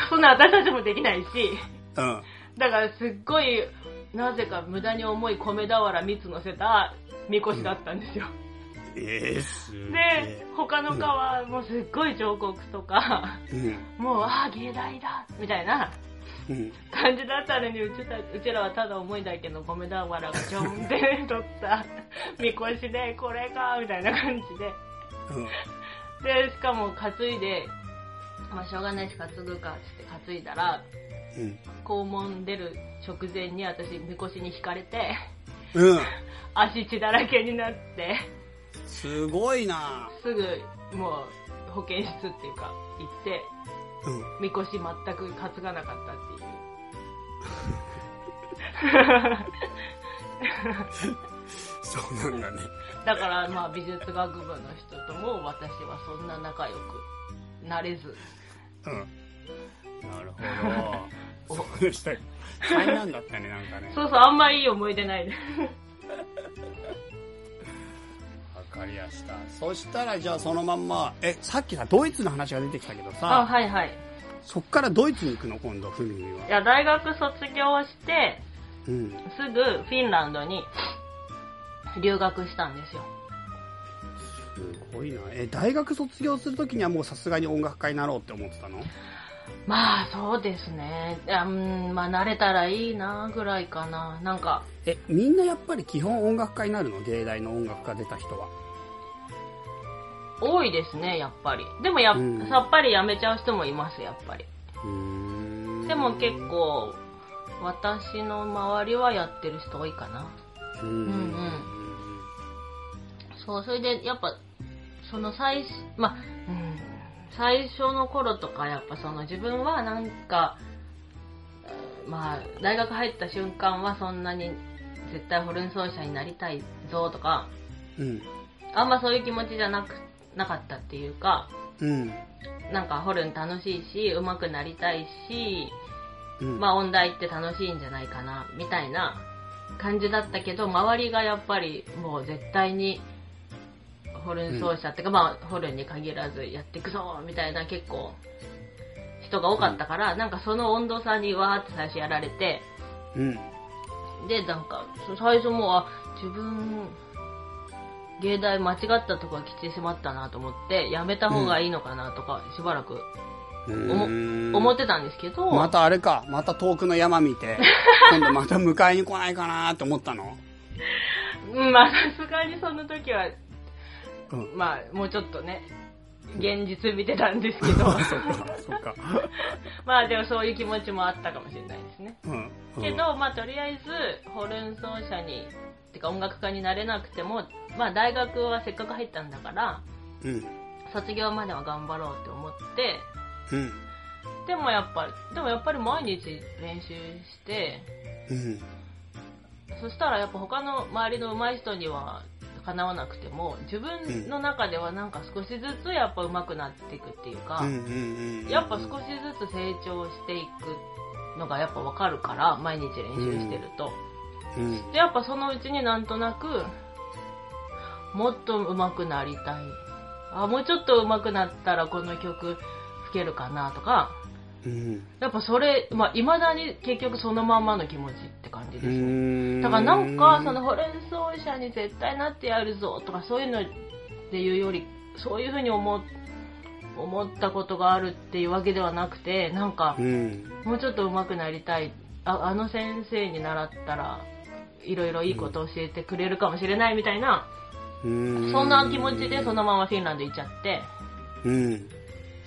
そんな私たちもできないし、だからすっごい、なぜか無駄に重い米俵3つ乗せたみこしだったんですよ。で他の科はもうすっごい彫刻とか、もう芸大だみたいな感じだったのに、うちらはただ重いだけの米俵がちょんで取ったみこしで、これかみたいな感じで、でしかも担いで、しょうがないし担ぐかって担いだら、校門出る直前に私みこしに引かれて、足血だらけになって、すごいな。すぐもう保健室っていうか行って、みこし全く担がなかったっていうそうなんだね。だから美術学部の人とも私はそんな仲良くなれず。なるほど。そうでした。大変なんだったね、なんかね。そうそう、あんまいい思い出ないですわかりやした。そしたらじゃあそのまんま、さっきさドイツの話が出てきたけどさ、はいはい、そっからドイツに行くの今度、ふみみは。いや、大学卒業して、すぐフィンランドに留学したんですよ。すごいな。大学卒業するときにはもうさすがに音楽家になろうって思ってたの？まあそうですね、まあ慣れたらいいなぐらいかな。なんかみんなやっぱり基本音楽家になるの？芸大の音楽家出た人は多いですね、やっぱり。でもさっぱりやめちゃう人もいます、やっぱり。でも結構私の周りはやってる人多いかな。うんうん。そう、それでやっぱその最初の頃とかやっぱその自分はなんかまあ大学入った瞬間はそんなに絶対ホルン奏者になりたいぞとか、うん、あんまそういう気持ちじゃなかったっていうか、うん、なんかホルン楽しいし上手くなりたいし、うん、まあ音大って楽しいんじゃないかなみたいな感じだったけど、周りがやっぱりもう絶対にホルン奏者ってか、うん、まあホルンに限らずやっていくぞみたいな結構人が多かったから、うん、なんかその温度差にわーって最初やられて、うん、でなんか最初もう自分芸大間違ったところに来てしまったなと思ってやめた方がいいのかなとか、うん、しばらく思ってたんですけど、またあれか、また遠くの山見て今度また迎えに来ないかなと思ったの？まあさすがにその時はうん、まあもうちょっとね現実見てたんですけどそうかまあでもそういう気持ちもあったかもしれないですね、うんうん、けどまあとりあえずホルン奏者にってか音楽家になれなくてもまあ大学はせっかく入ったんだから、うん、卒業までは頑張ろうって思って、うん、でもやっぱり毎日練習して、うん、そしたらやっぱ他の周りの上手い人には叶わなくても自分の中ではなんか少しずつやっぱ上手くなっていくっていうか、やっぱ少しずつ成長していくのがやっぱ分かるから毎日練習してると、うん、でやっぱそのうちになんとなくもっと上手くなりたい、もうちょっと上手くなったらこの曲吹けるかなとか、うん、やっぱそれ、まあ、未だに結局そのまんまの気持ちって感じですね。だからなんかそのホルン奏者に絶対なってやるぞとかそういうのっていうよりそういうふうに思ったことがあるっていうわけではなくて、なんか、うん、もうちょっと上手くなりたい、あの先生に習ったらいろいろいいことを教えてくれるかもしれないみたいな、うん、そんな気持ちでそのままフィンランド行っちゃって、うん、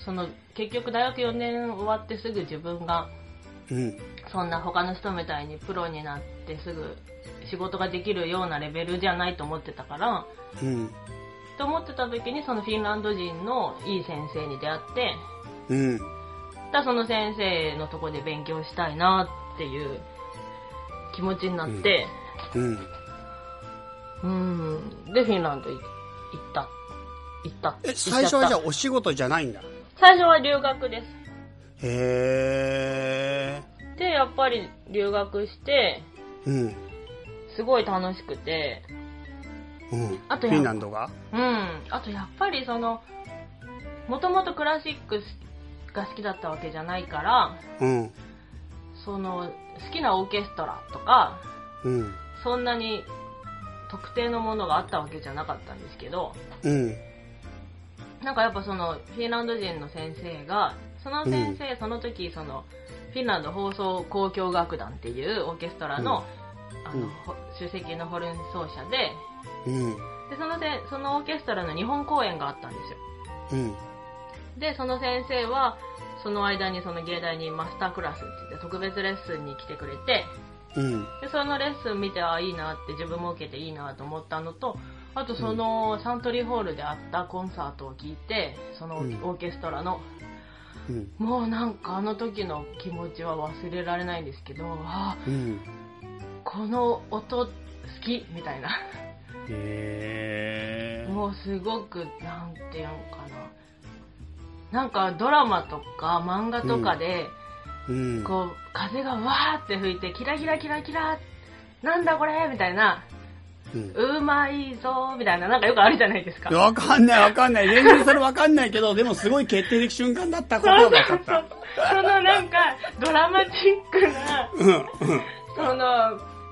その結局大学4年終わってすぐ自分がそんな他の人みたいにプロになってすぐ仕事ができるようなレベルじゃないと思ってたから、うん、と思ってた時にそのフィンランド人のいい先生に出会って、うん、だその先生のとこで勉強したいなっていう気持ちになって、うんうん、でフィンランド行った。最初はじゃあお仕事じゃないんだ。最初は留学です。へー。で、やっぱり留学して、うん、すごい楽しくて、うん、あとフィンランドが、うん、あとやっぱりそのもともとクラシックが好きだったわけじゃないから、うん、その好きなオーケストラとか、うん、そんなに特定のものがあったわけじゃなかったんですけど、うんなんかやっぱそのフィンランド人の先生がその時そのフィンランド放送交響楽団っていうオーケストラの、うん、首席のホルン奏者で、うん、でそのオーケストラの日本公演があったんですよ、うん、でその先生はその間にその芸大にマスタークラスって言って特別レッスンに来てくれて、うん、でそのレッスン見ていいなって自分も受けていいなと思ったのとあとそのサントリーホールであったコンサートを聞いてそのオーケストラの、うん、もうなんかあの時の気持ちは忘れられないんですけど、うん、この音好きみたいなへーもうすごくなんていうのかななんかドラマとか漫画とかで、うん、こう風がわーって吹いてキラキラキラキラなんだこれみたいなうん、うまいぞみたいななんかよくあるじゃないですか。わかんない全然それわかんないけどでもすごい決定的瞬間だったことは分かったそのなんかドラマチックな、うんうん、その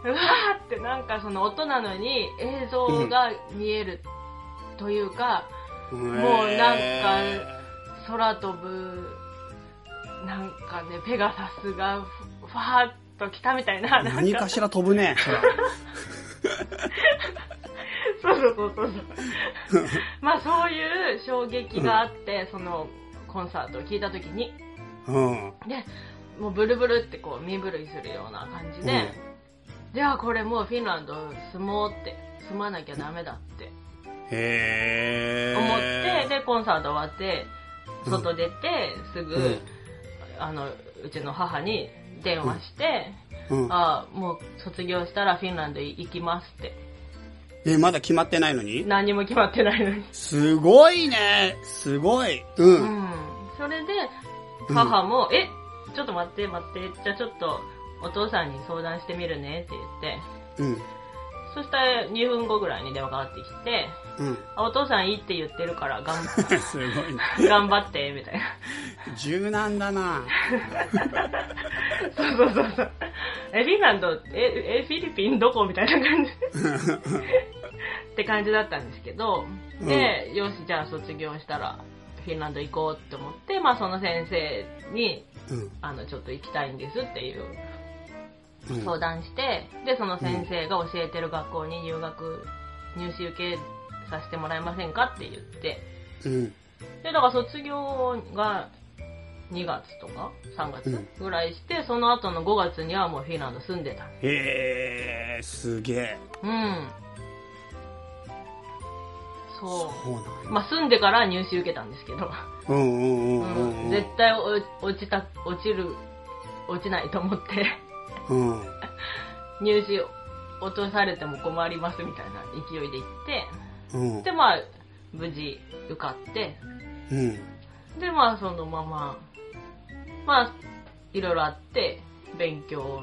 うわーってなんかその音なのに映像が見えるというか、うん、もうなんか空飛ぶなんかねペガサスがふわーっと来たみたい なんか何かしら飛ぶねそうまあそういう衝撃があって、うん、そのコンサートを聴いた時に、うん、でもうブルブルってこう身震いするような感じで、うん、じゃあこれもうフィンランド住もうって住まなきゃダメだって思ってでコンサート終わって外出てすぐ、うん、うちの母に電話して、うんうん、あもう卒業したらフィンランド行きますってまだ決まってないのに何も決まってないのにすごいねすごい、うんうん、それで母も、うん、ちょっと待ってじゃあちょっとお父さんに相談してみるねって言って、うん、そしたら2分後ぐらいに電話がかかってきて、うん、お父さんいいって言ってるからすごい、ね、頑張ってみたいな柔軟だなそうフィンランドフィリピンどこみたいな感じって感じだったんですけどで、うん、よしじゃあ卒業したらフィンランド行こうって思って、まあ、その先生に、うん、ちょっと行きたいんですっていう相談して、うん、でその先生が教えてる学校に入試受けさせてもらえませんかって言って、うん、でだから卒業が2月とか3月ぐらいして、うん、その後の5月にはもうフィンランド住んでた。へーすげえ。うん。そう。まあ住んでから入試受けたんですけど。うんうんうんうん、うん。絶対落ちないと思って、うん。入試落とされても困りますみたいな勢いで行って、うん、でまあ無事受かって、うん。でまあそのまま。まあいろいろあって勉強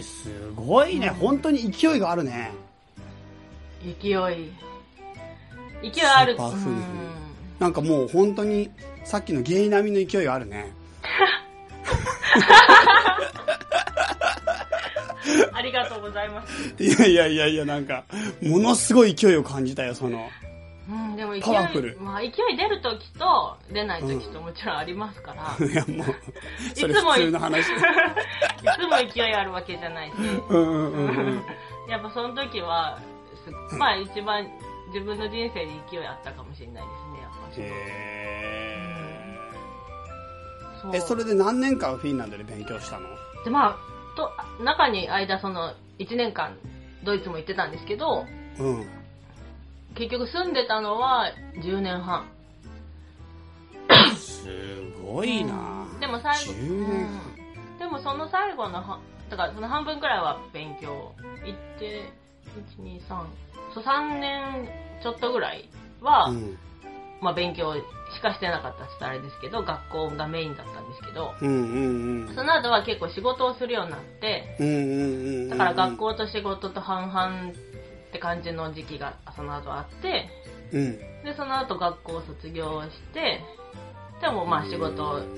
すごいね、うん、本当に勢いがあるね勢いあるうんなんかもう本当にさっきのゲイ並みの勢いがあるねありがとうございますいやなんかものすごい勢いを感じたよそのうん、でも勢い、まあ、勢い出るときと出ないときともちろんありますから、うん、いやもうそれ普通の話いつも勢いあるわけじゃないしうんうん、うん、やっぱその時はまあ一番自分の人生で勢いあったかもしれないですねやっぱり、うん、それで何年間フィンランドで勉強したのでまあと中に間その1年間ドイツも行ってたんですけど、うん結局住んでたのは10年半すごいな、うん、でも最後10年半、うん、でもその最後のだからその半分くらいは勉強行って123そう3年ちょっとぐらいは、うんまあ、勉強しかしてなかったって言ったらあれですけど学校がメインだったんですけど、うんうんうん、その後は結構仕事をするようになって、うんうんうんうん、だから学校と仕事と半々って感じの時期がその後あって、うん、でその後学校を卒業してでもまあ仕事オー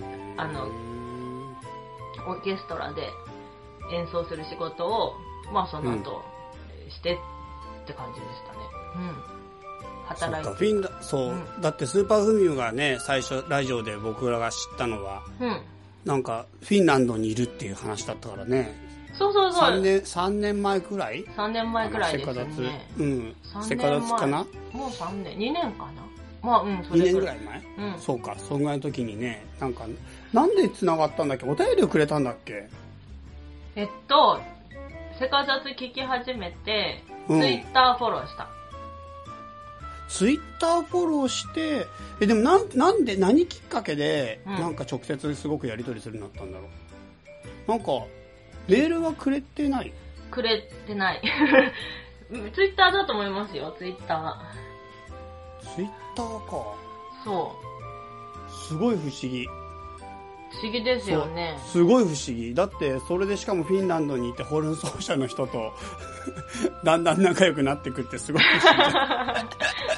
ケストラで演奏する仕事をまあその後してって感じでしたね、うん、働いてそうかそう、うん、だってスーパーフミュがね最初ラジオで僕らが知ったのは、うん、なんかフィンランドにいるっていう話だったからねそう3年前くらいですよねせかだつかなもう3年2年かな、まあうん、それ2年ぐらい前、うん、そうかそんぐらいの時にねなんでつながったんだっけお便りをくれたんだっけせかだつ聞き始めて、うん、ツイッターフォローしたツイッターフォローしてでもなんで何きっかけで、うん、なんか直接すごくやり取りするようになったんだろうなんかメールはくれてないツイッターだと思いますよツイッターかそうすごい不思議ですよねすごい不思議だってそれでしかもフィンランドにいてホルン奏者の人とだんだん仲良くなってくってすごい不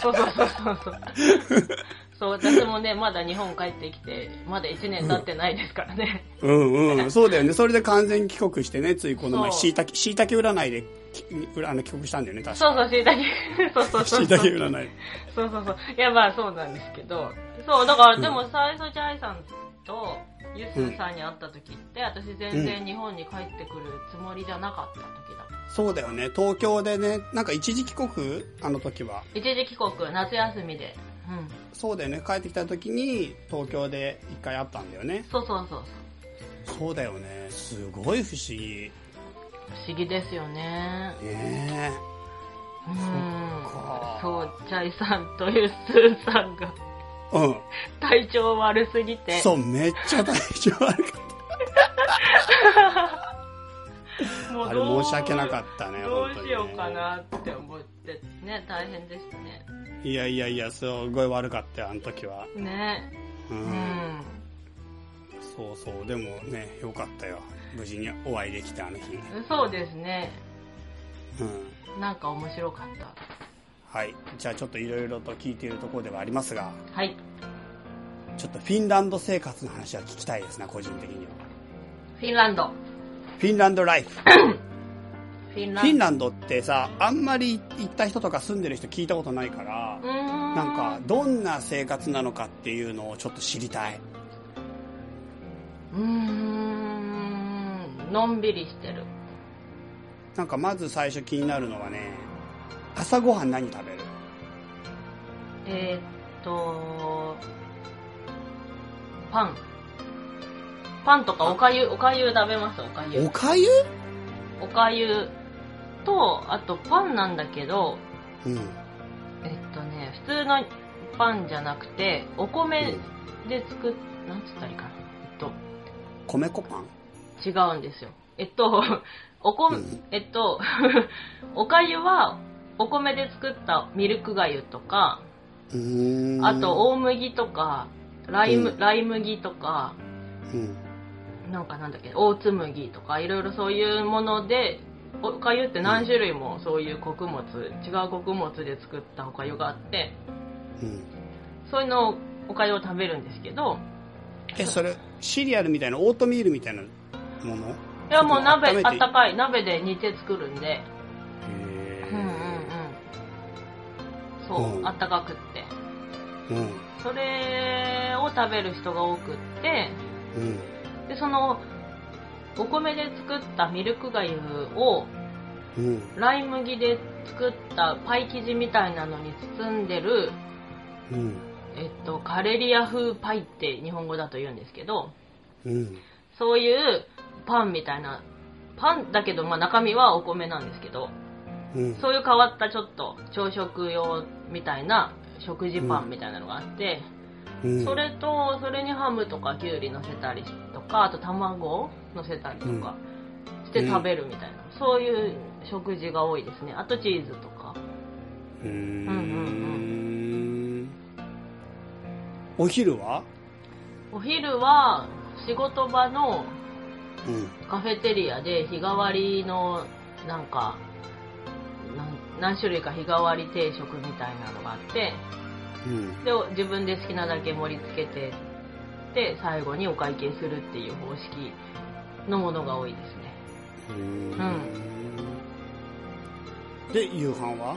思議そう私もねまだ日本帰ってきてまだ1年経ってないですからねうんうん、そうだよね。それで完全帰国してね、ついこの前しいたけ占いで帰国したんだよね、確か。そうそう、しいたけ占い。そうそうそう。いや、まあそうなんですけど、そうだから、うん、でも最初ジャイさんとユスさんに会った時って、うん、私全然日本に帰ってくるつもりじゃなかった時だ。そうだよね、東京でね、なんか一時帰国、あの時は一時帰国、夏休みで、うん、そうだよね、帰ってきた時に東京で一回会ったんだよね。そうそうそう、そうだよね、すごい不思議、不思議ですよね。ねえ、うん、そっか。そう、チャイさんとユスーさんが、うん、体調悪すぎて、そう、めっちゃ体調悪かったもうあれ申し訳なかったね、どうしようかなって思ってね、大変でしたね。いやいやいや、すごい悪かったよ、あの時はね。うん、うん、そうそう、でもね、よかったよ、無事にお会いできたあの日。そうですね、うん、なんか面白かった。はい、じゃあちょっといろいろと聞いているところではありますが、はい、ちょっとフィンランド生活の話は聞きたいですな、個人的には。フィンランドライフフィンランドってさ、あんまり行った人とか住んでる人聞いたことないから、なんかどんな生活なのかっていうのをちょっと知りたい。のんびりしてる。なんかまず最初気になるのはね、朝ごはん何食べる？パンとかおかゆ食べます。おかゆと、あとパンなんだけど、うん、普通のパンじゃなくてお米で作っ、うん、なんつったらいいかな。米粉パン？違うんですよ。おかゆはお米で作ったミルクがゆとか、あと大麦とかライ麦とか、うん、なんだっけ、大粒麦とか、いろいろそういうもので、おかゆって何種類もそういう穀物、違う穀物で作ったおかゆがあって、うん、そういうのをおかゆを食べるんですけど。それシリアルみたいな、オートミールみたいなもの？いや、もう鍋、あったかい鍋で煮て作るんで。へえ。うんうんうん。そう、うん、あったかくって。うん。それを食べる人が多くって、うん。で、そのお米で作ったミルクがゆを、うん、ライ麦で作ったパイ生地みたいなのに包んでる。うん。カレリア風パイって日本語だと言うんですけど、うん、そういうパンみたいな、パンだけど、まあ、中身はお米なんですけど、うん、そういう変わったちょっと朝食用みたいな食事パンみたいなのがあって、うん、それにハムとかきゅうり乗せたりとか、あと卵を乗せたりとかして食べるみたいな、うん、そういう食事が多いですね。あとチーズとか、うんうんうん。お昼は仕事場のカフェテリアで日替わりのなんか何種類か日替わり定食みたいなのがあって、うん、で自分で好きなだけ盛り付けてで最後にお会計するっていう方式のものが多いですね。うん。で夕飯は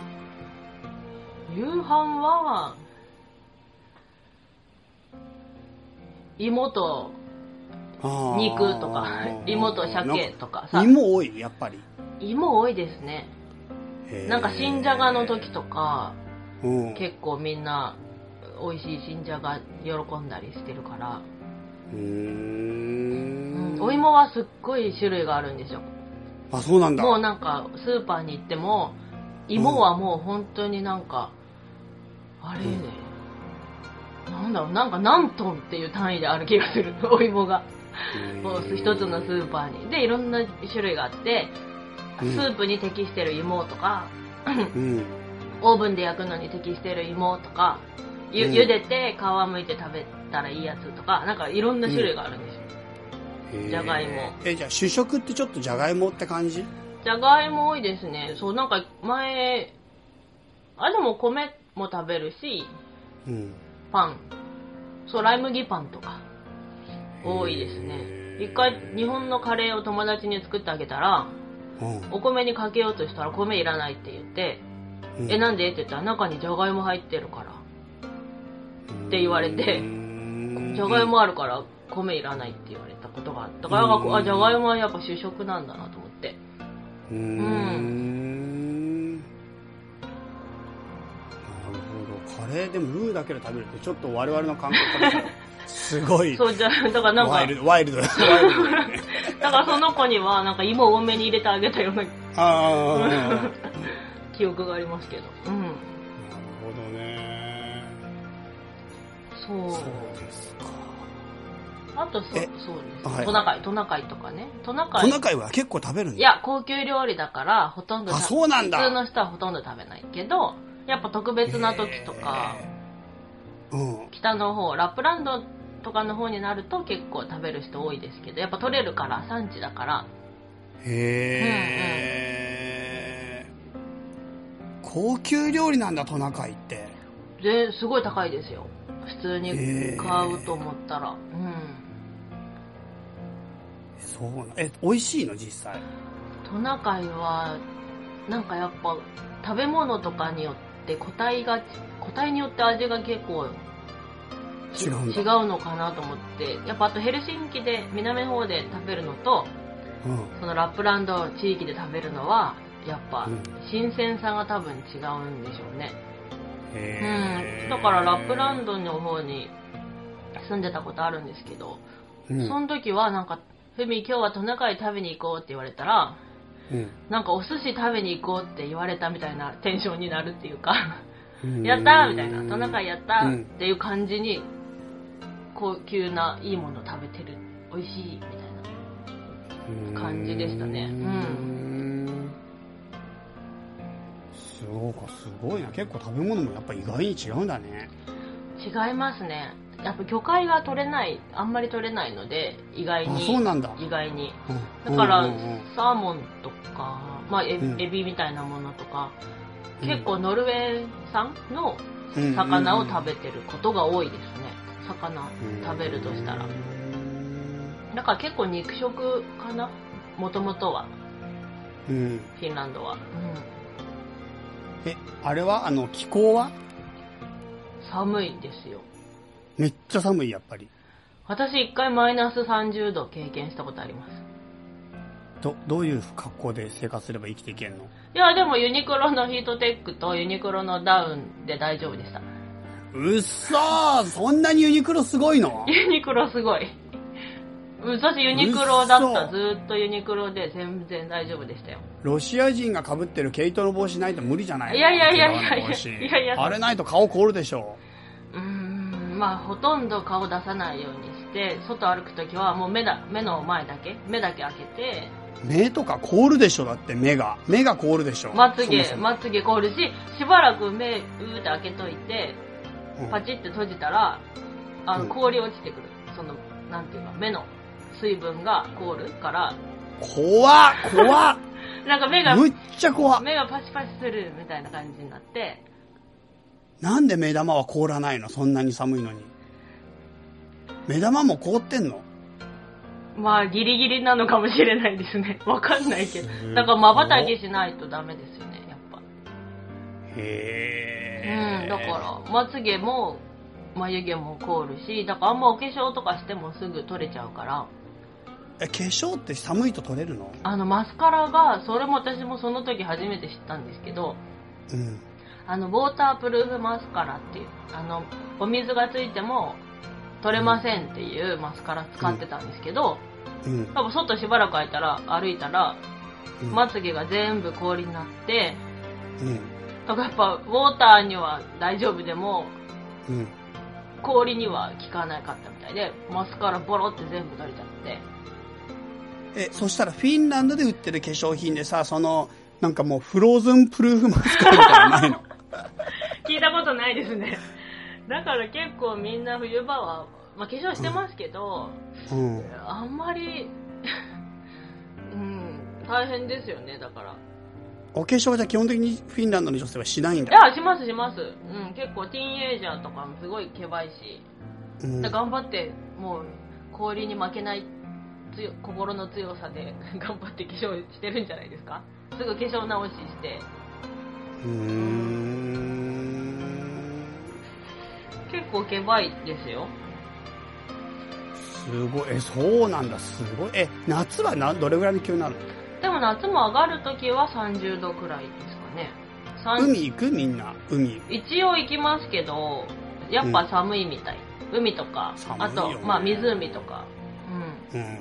芋と肉とか、芋と鮭とかさ。芋多い、やっぱり。芋多いですね。なんか新じゃがの時とか、うん、結構みんな美味しい新じゃが喜んだりしてるから。うん、お芋はすっごい種類があるんですよ。あ、そうなんだ。もうなんかスーパーに行っても、芋はもう本当になんか、うん、あれね。うんなんだろう、なんか何トンっていう単位である気がするお芋がもう一つのスーパーにでいろんな種類があって、うん、スープに適してる芋とか、うん、オーブンで焼くのに適してる芋とか、うん、茹でて皮剥いて食べたらいいやつとか、なんかいろんな種類があるんですよ、うん、じゃがいも。じゃあ主食ってちょっとじゃがいもって感じ？じゃがいも多いですね。そう、なんか前でも米も食べるし、うん、パン、そう、ライ麦パンとか多いですね。一回日本のカレーを友達に作ってあげたら、うん、お米にかけようとしたら米いらないって言って、うん、えなんでって言ったら中にじゃがいも入ってるから、うん、って言われて、じゃがいもあるから米いらないって言われたことがあったから、あじゃがいもはやっぱ主食なんだなと思って、うん、なるほど。カレーでもルーだけで食べるってちょっと我々の感覚からすごいそうじゃだからなんかワイルドだねだからその子にはなんか芋多めに入れてあげたような記憶がありますけど、うん、なるほどね。そうですか。あとそうです、はい、トナカイとかね。トナカイは結構食べるんだ。いや高級料理だからほとんどそうなんだ。普通の人はほとんど食べないけどやっぱ特別な時とか、うん、北の方ラップランドとかの方になると結構食べる人多いですけどやっぱ取れるから産地だから。へー、うんうん、高級料理なんだトナカイって。ですごい高いですよ。普通に買うと思ったら。うん。そうな美味しいの実際。トナカイはなんかやっぱ食べ物とかによって個体によって味が結構違うのかなと思ってやっぱあとヘルシンキで南の方で食べるのと、うん、そのラップランド地域で食べるのはやっぱ新鮮さが多分違うんでしょうね、うん、へー、だからラップランドの方に住んでたことあるんですけど、うん、その時はなんかふみ今日はトナカイ食べに行こうって言われたら、うん、なんかお寿司食べに行こうって言われたみたいなテンションになるっていうかやったーみたいなトナカイやったーっていう感じに高級ないいもの食べてる美味しいみたいな感じでしたね、うん、そうかすごいな。結構食べ物もやっぱ意外に違うんだね。違いますね。やっぱ魚介が取れないあんまり取れないので意外に、うん、だから、うんうんうん、サーモンとか、まあ、エビみたいなものとか、うん、結構ノルウェー産の魚を食べてることが多いですね、うんうんうん、魚食べるとしたら、だから結構肉食かなもともとは、うん、フィンランドは、うん、あれは気候は寒いんですよ。めっちゃ寒い。やっぱり私一回マイナス30度経験したことあります。どういう格好で生活すれば生きていけんの？いやでもユニクロのヒートテックとユニクロのダウンで大丈夫でした。うっそー、そんなにユニクロすごいの？ユニクロすごい。私ユニクロだった。ずっとユニクロで全然大丈夫でしたよ。ロシア人が被ってる毛糸の帽子ないと無理じゃないの？いやあれないと顔凍るでしょう。まあ、ほとんど顔出さないようにして外歩くときはもう目の前だけ開けて。目とか凍るでしょ。だって目が凍るでしょ。まつげ凍るし、しばらく目うーって開けといてパチって閉じたら、うん、氷落ちてくる。そのなんていうか目の水分が凍るから。怖っなんかむっちゃ怖っ。目がパシパシするみたいな感じになって。なんで目玉は凍らないの？そんなに寒いのに。目玉も凍ってんの？まあギリギリなのかもしれないですね。わかんないけど。だから瞬きしないとダメですよね、やっぱ。へえ。うん、だからまつげも眉毛も凍るし、だからあんまお化粧とかしてもすぐ取れちゃうから。化粧って寒いと取れるの？マスカラが、それも私もその時初めて知ったんですけど。うん。ウォータープルーフマスカラっていうお水がついても取れませんっていうマスカラ使ってたんですけど、うん、多分外しばらく歩いたら、うん、まつげが全部氷になって、うん、だからやっぱウォーターには大丈夫でも、うん、氷には効かなかったみたいでマスカラボロって全部取れちゃって。そしたらフィンランドで売ってる化粧品でさ、そのなんかもうフローズンプルーフマスカラみたいなないの？聞いたことないですね。だから結構みんな冬場は、まあ、化粧してますけど、うんうん、あんまり、うん、大変ですよね。だからお化粧じゃ基本的にフィンランドの女性はしないんだ。いや、します、うん、結構ティーンエイジャーとかもすごいけばいし、うん、頑張ってもう氷に負けない心の強さで頑張って化粧してるんじゃないですか。すぐ化粧直しして、結構ケバいですよ。すごい。そうなんだ。すごい。夏はどれぐらいの気温になるの？でも夏も上がるときは30度くらいですかね。海行く？みんな海一応行きますけど、やっぱ寒いみたい、うん、海とか、ね、あと、まあ、湖とか、うんうん、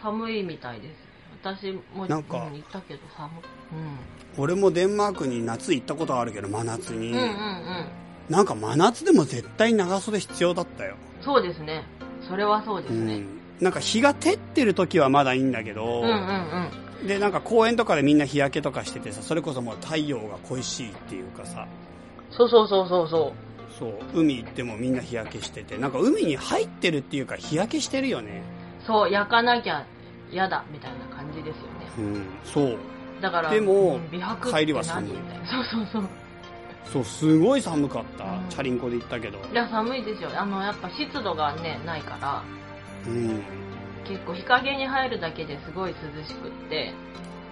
寒いみたいです。私もなんか行ったけど寒い、うん、俺もデンマークに夏行ったことあるけど、真夏に、うんうんうん、なんか真夏でも絶対長袖必要だったよ。そうですね、それはそうですね、うん、なんか日が照ってる時はまだいいんだけど、うんうんうん、でなんか公園とかでみんな日焼けとかしててさ、それこそもう太陽が恋しいっていうかさ、そうそうそうそうそう、海行ってもみんな日焼けしてて、なんか海に入ってるっていうか日焼けしてるよね。そう、焼かなきゃ嫌だみたいな感じですよね、うん、そうだからでも、うん、美白って何？帰りは寒いみたいな。そうそうそうそう、すごい寒かった、うん、チャリンコで行ったけど。いや寒いですよ、やっぱ湿度がねないから、うん、結構日陰に入るだけですごい涼しくって、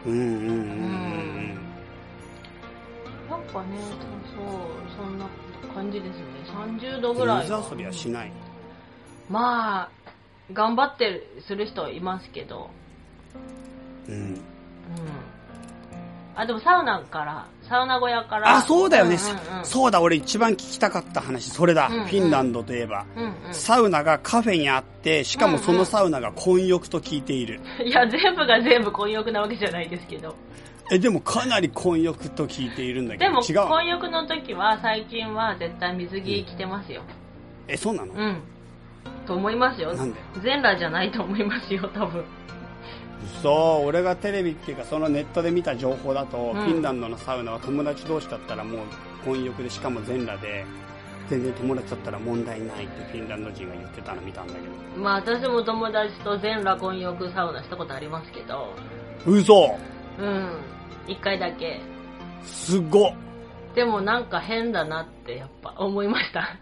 うんうんうんうんうん、やっぱね、そうそんな感じですね。30度ぐらい。水遊びはしない？まあ頑張ってるする人いますけど、うんうん、あでもサウナ小屋から。あ、そうだよね、うんうんうん、そうだ、俺一番聞きたかった話それだ、うんうん、フィンランドといえば、うんうん、サウナがカフェにあって、しかもそのサウナが混浴と聞いている、うんうん、いや全部が全部混浴なわけじゃないですけど、でもかなり混浴と聞いているんだけど。でも違う、混浴の時は最近は絶対水着着てますよ、うん、そうなの？うんと思いますよ。なんで？全裸じゃないと思いますよ多分。そう、俺がテレビっていうかそのネットで見た情報だと、うん、フィンランドのサウナは友達同士だったらもう混浴で、しかも全裸で全然友達だったら問題ないってフィンランド人が言ってたの見たんだけど。まあ私も友達と全裸混浴サウナしたことありますけど。嘘。うん。一回だけ。すごっ。でもなんか変だなってやっぱ思いました。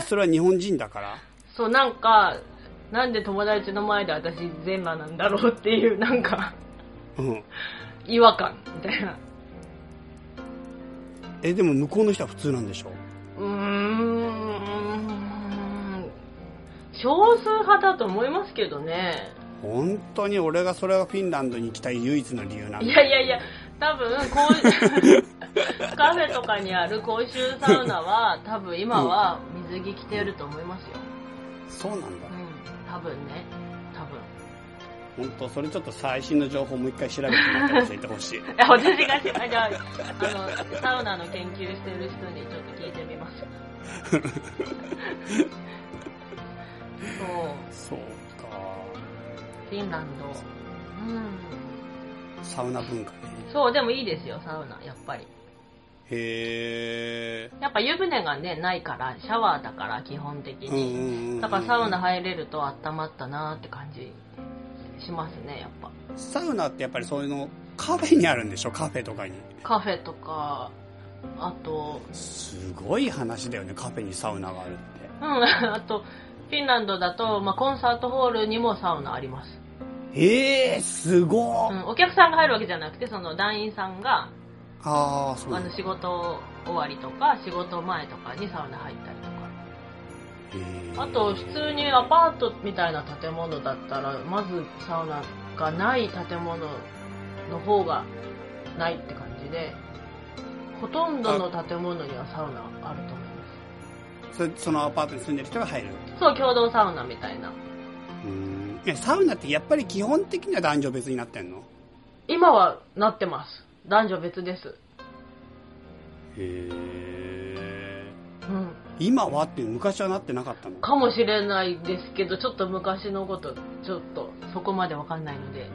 それは日本人だから？そう、なんかなんで友達の前で私全裸なんだろうっていうなんか、うん、違和感みたいな。でも向こうの人は普通なんでしょ？少数派だと思いますけどね。本当に俺がそれがフィンランドに行きたい唯一の理由なんだ。いやいやいや、多分カフェとかにある公衆サウナは多分今は水着着てると思いますよ。そうなんだ、うん、多分ね、多分。本当それちょっと最新の情報もう一回調べてもらって教えてほしい。いや私がじゃあサウナの研究してる人にちょっと聞いてみます。そうか。フィンランド、うん。サウナ文化ね。そうでもいいですよサウナやっぱり。へー、やっぱ湯船がねないからシャワーだから基本的に、だからサウナ入れると温まったなって感じしますね。やっぱサウナってやっぱりそういうのカフェにあるんでしょ？カフェとかに。カフェとか、あとすごい話だよね、カフェにサウナがあるって。うん、あとフィンランドだと、まあ、コンサートホールにもサウナあります。へー、すごー、うん、お客さんが入るわけじゃなくてその団員さんが、あ、そう、仕事終わりとか仕事前とかにサウナ入ったりとか、あと普通にアパートみたいな建物だったらまずサウナがない建物の方がないって感じで、ほとんどの建物にはサウナあると思います。そのアパートに住んでる人が入る？そう、共同サウナみたいな。サウナってやっぱり基本的には男女別になってんの？今はなってます、男女別です。へー、うん、今はって昔はなってなかったのかもしれないですけど、ちょっと昔のことちょっとそこまでわかんないので。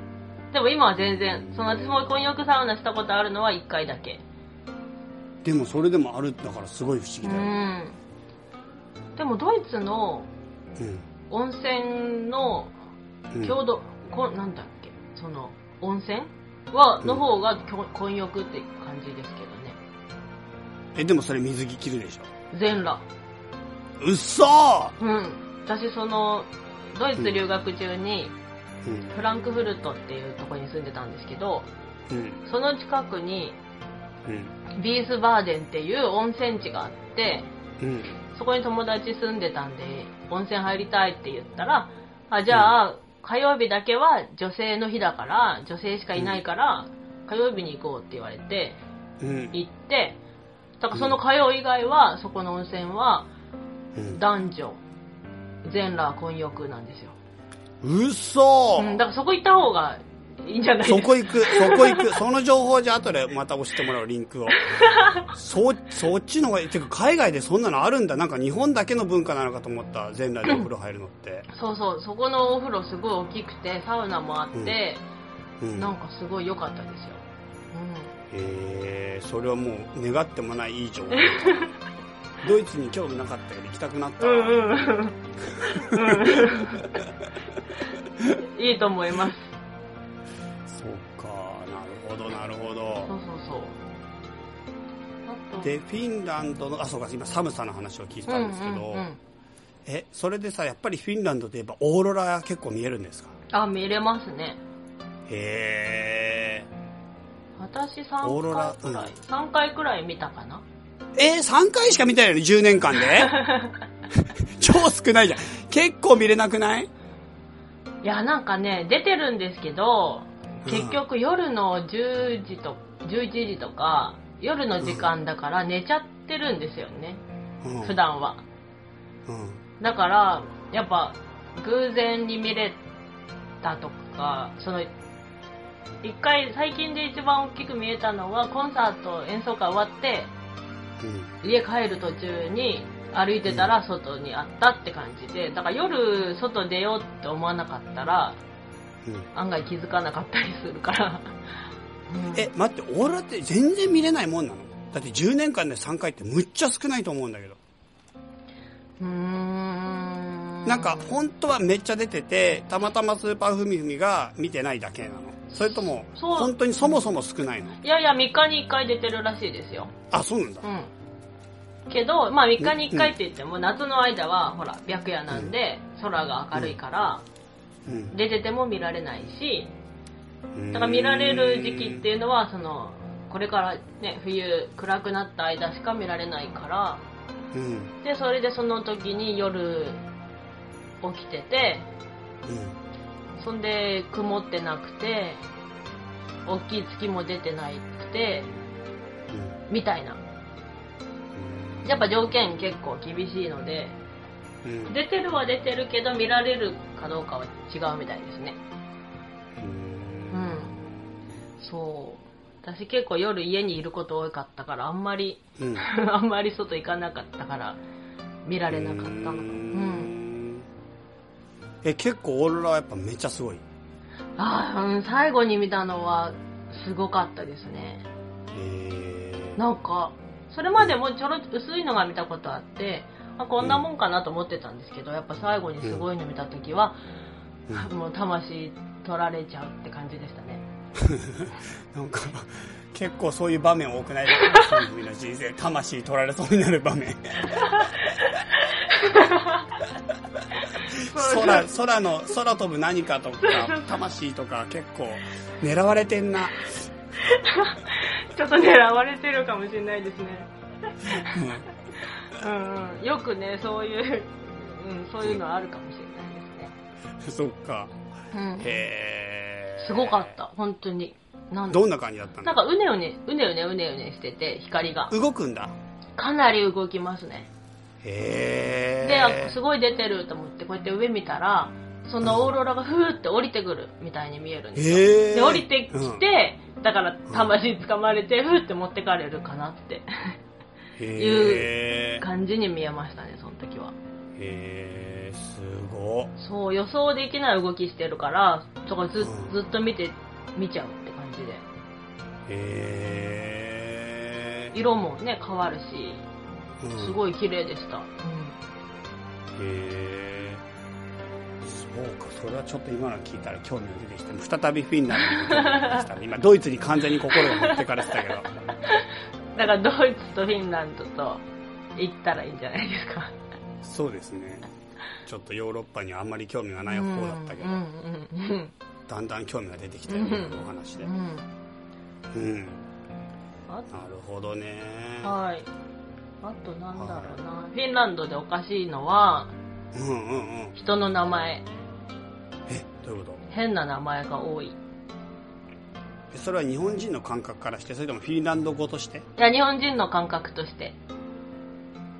でも今は全然その、私も混浴サウナしたことあるのは1回だけ。でもそれでもあるんだからすごい不思議だよ、うん、でもドイツの温泉の郷土、うん、なんだっけ、その温泉の方が混浴って感じですけどね。でもそれ水着着るでしょ？全裸。うっそー。うん。私そのドイツ留学中に、フランクフルトっていうところに住んでたんですけど、その近くにビースバーデンっていう温泉地があって、そこに友達住んでたんで温泉入りたいって言ったら、あ、じゃあ火曜日だけは女性の日だから女性しかいないから火曜日に行こうって言われて行って、だからその火曜以外はそこの温泉は男女全裸混浴なんですよ。うっそー、うん、だからそこ行った方がいいんじゃないですか。そこ行くその情報じゃあ後でまた押してもらうリンクをそっちの方がいい。てか海外でそんなのあるんだ。なんか日本だけの文化なのかと思った、全裸でお風呂入るのってそうそう、そこのお風呂すごい大きくてサウナもあって、うん、なんかすごい良かったですよ、うん、それはもう願ってもないいい情報ドイツに興味なかったけど行きたくなった、うんうんうん、いいと思います。そうか、なるほどそうそうそう。でフィンランドのあ、そうか、今寒さの話を聞いたんですけど、うんうんうん、それでさ、やっぱりフィンランドといえばオーロラ結構見えるんですか？あ、見れますね。へえ。私3回くらい見たかな。3回しか見たよね、10年間で超少ないじゃん。結構見れなくない？いや、なんかね、出てるんですけど、結局夜の10時と11時とか夜の時間だから寝ちゃってるんですよね、うん、普段は、うん、だからやっぱ偶然に見れたとか、その一回最近で一番大きく見えたのはコンサート演奏会終わって、うん、家帰る途中に歩いてたら外にあったって感じで、だから夜外出ようって思わなかったら、うん、案外気づかなかったりするから、うん、待って、オーロラって全然見れないもんなの？だって10年間で3回ってむっちゃ少ないと思うんだけど。なんか本当はめっちゃ出てて、たまたまスーパーふみふみが見てないだけなの？それとも本当にそもそも少ないの？いやいや、3日に1回出てるらしいですよ。あ、そうなんだ、うん、けど、まあ、3日に1回って言っても、うん、夏の間はほら白夜なんで、うん、空が明るいから、うん、出てても見られないし、だから見られる時期っていうのはそのこれから、ね、冬暗くなった間しか見られないから、うん、でそれでその時に夜起きてて、うん、そんで曇ってなくて大きい月も出てなくて、うん、みたいな、やっぱ条件結構厳しいので、うん、出てるは出てるけど見られるかどうかは違うみたいですね。うん、そう。私結構夜家にいること多かったから、あんまり、うん、あんまり外行かなかったから見られなかった。うん。結構オーロラはやっぱめっちゃすごい。あ、うん、最後に見たのはすごかったですね。なんかそれまでもちょろっと薄いのが見たことあって。こんなもんかなと思ってたんですけど、やっぱ最後にすごいの見たときは、うん、もう魂取られちゃうって感じでしたねなんか結構そういう場面多くないですか？君の人生魂取られそうになる場面空飛ぶ何かとか魂とか結構狙われてんなちょっと狙われてるかもしれないですねうんうん、よくね、そういう、うん、そういうのはあるかもしれないですね。そっか、うん、すごかった、本当に。どんな感じだったの？なんかうねうねしてて、光が動くんだ。かなり動きますね。ですごい出てると思ってこうやって上見たら、そのオーロラがふーって降りてくるみたいに見えるんですよ。で降りてきて、うん、だから魂掴まれて、ふーって持ってかれるかなっていう感じに見えましたね、その時は。へー、すご。そう、予想できない動きしてるから、とか ずっと見ちゃうって感じで。へー。色もね、変わるし、すごい綺麗でした。うん、へー。そうか、それはちょっと今の聞いたら興味が出てきて、再びフィンランドに興味が出てきたね。今、ドイツに完全に心が持ってかれてたけど。だからドイツとフィンランドと行ったらいいんじゃないですか。そうですね。ちょっとヨーロッパにはあんまり興味がない方だったけど、だんだん興味が出てきたようなお話で、うん、なるほどね。はい。あとなんだろうな、はい、フィンランドでおかしいのは、人の名前。どういうこと？変な名前が多い。それは日本人の感覚からして、それともフィンランド語として？いや、日本人の感覚として。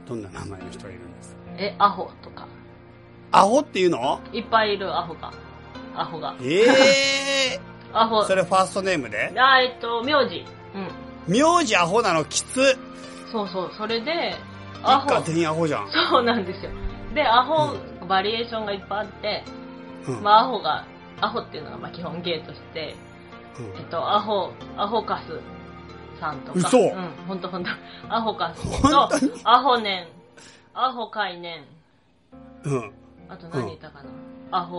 どんな名前の人がいるんですか？アホとか。アホっていうの？いっぱいいる、アホが。アホ。それファーストネームで？名字。うん。名字アホなのきつ。そうそう、それでアホ。一家全員アホじゃん。そうなんですよ。で、アホ、バリエーションがいっぱいあって、まあアホっていうのがまあ基本芸として、アホカスさんとか。嘘。うん、ほんと。アホカスと、アホネン、アホカイネン。うん。あと何いたかな、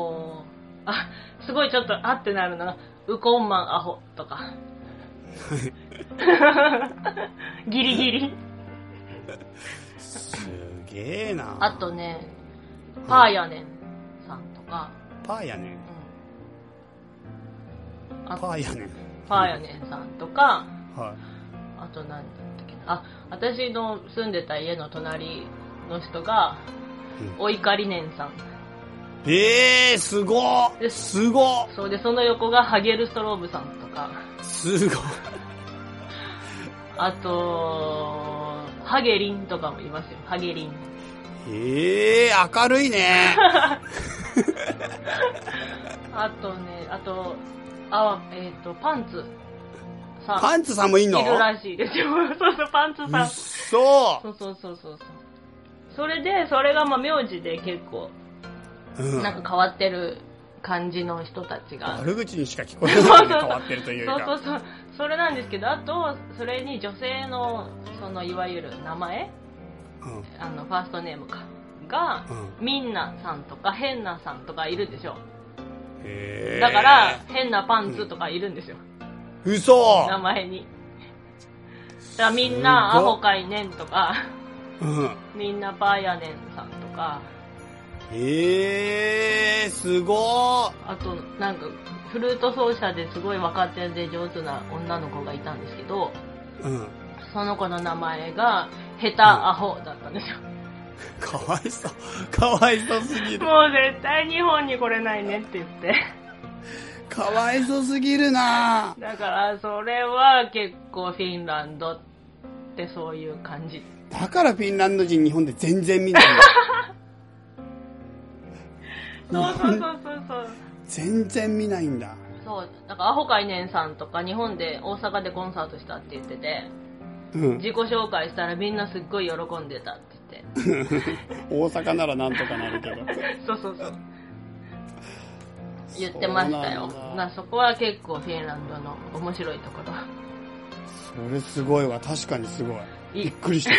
すごいちょっとあってなるのが、ウコンマンアホとか。ギリギリ。すげえな。あとね、パーヤネンさんとか。パーヤネン、パーヤネンさんとか、はい、あと何だったっけな、私の住んでた家の隣の人が、お怒りねんさん。すごっ。そうで、その横がハゲルストローブさんとか。すごい。あとハゲリンとかもいますよ。ハゲリン。明るいね。あとね、パンツさん。パンツさんもいんの？いるらしいですよ。そう、パンツさん。そう。それで、それがまあ名字で結構、なんか変わってる感じの人たちが。悪口にしか聞こえないのに変わってるというか。そう。それなんですけど、あと、それに女性の、そのいわゆる名前、ファーストネームか。が、みんなさんとか変なさんとかいるでしょ。だから変なパンツとかいるんですよ。嘘。名前に。だからみんなアホかいねんとか、みんなパーヤねんさんとか。すごー。あとなんかフルート奏者ですごい若手で上手な女の子がいたんですけど、その子の名前がヘタアホだったんですよ。かわいそうすぎる。もう絶対日本に来れないねって言って。かわいそうすぎるな。だからそれは結構フィンランドってそういう感じ。だからフィンランド人日本で全然見ない。そう。全然見ないんだ。そう。だからアホカイネンさんとか日本で大阪でコンサートしたって言ってて、自己紹介したらみんなすっごい喜んでたって。大阪ならなんとかなるけど。そう言ってましたよ。そこは結構フィンランドの面白いところ。それすごいわ。確かにすごい。びっくりした。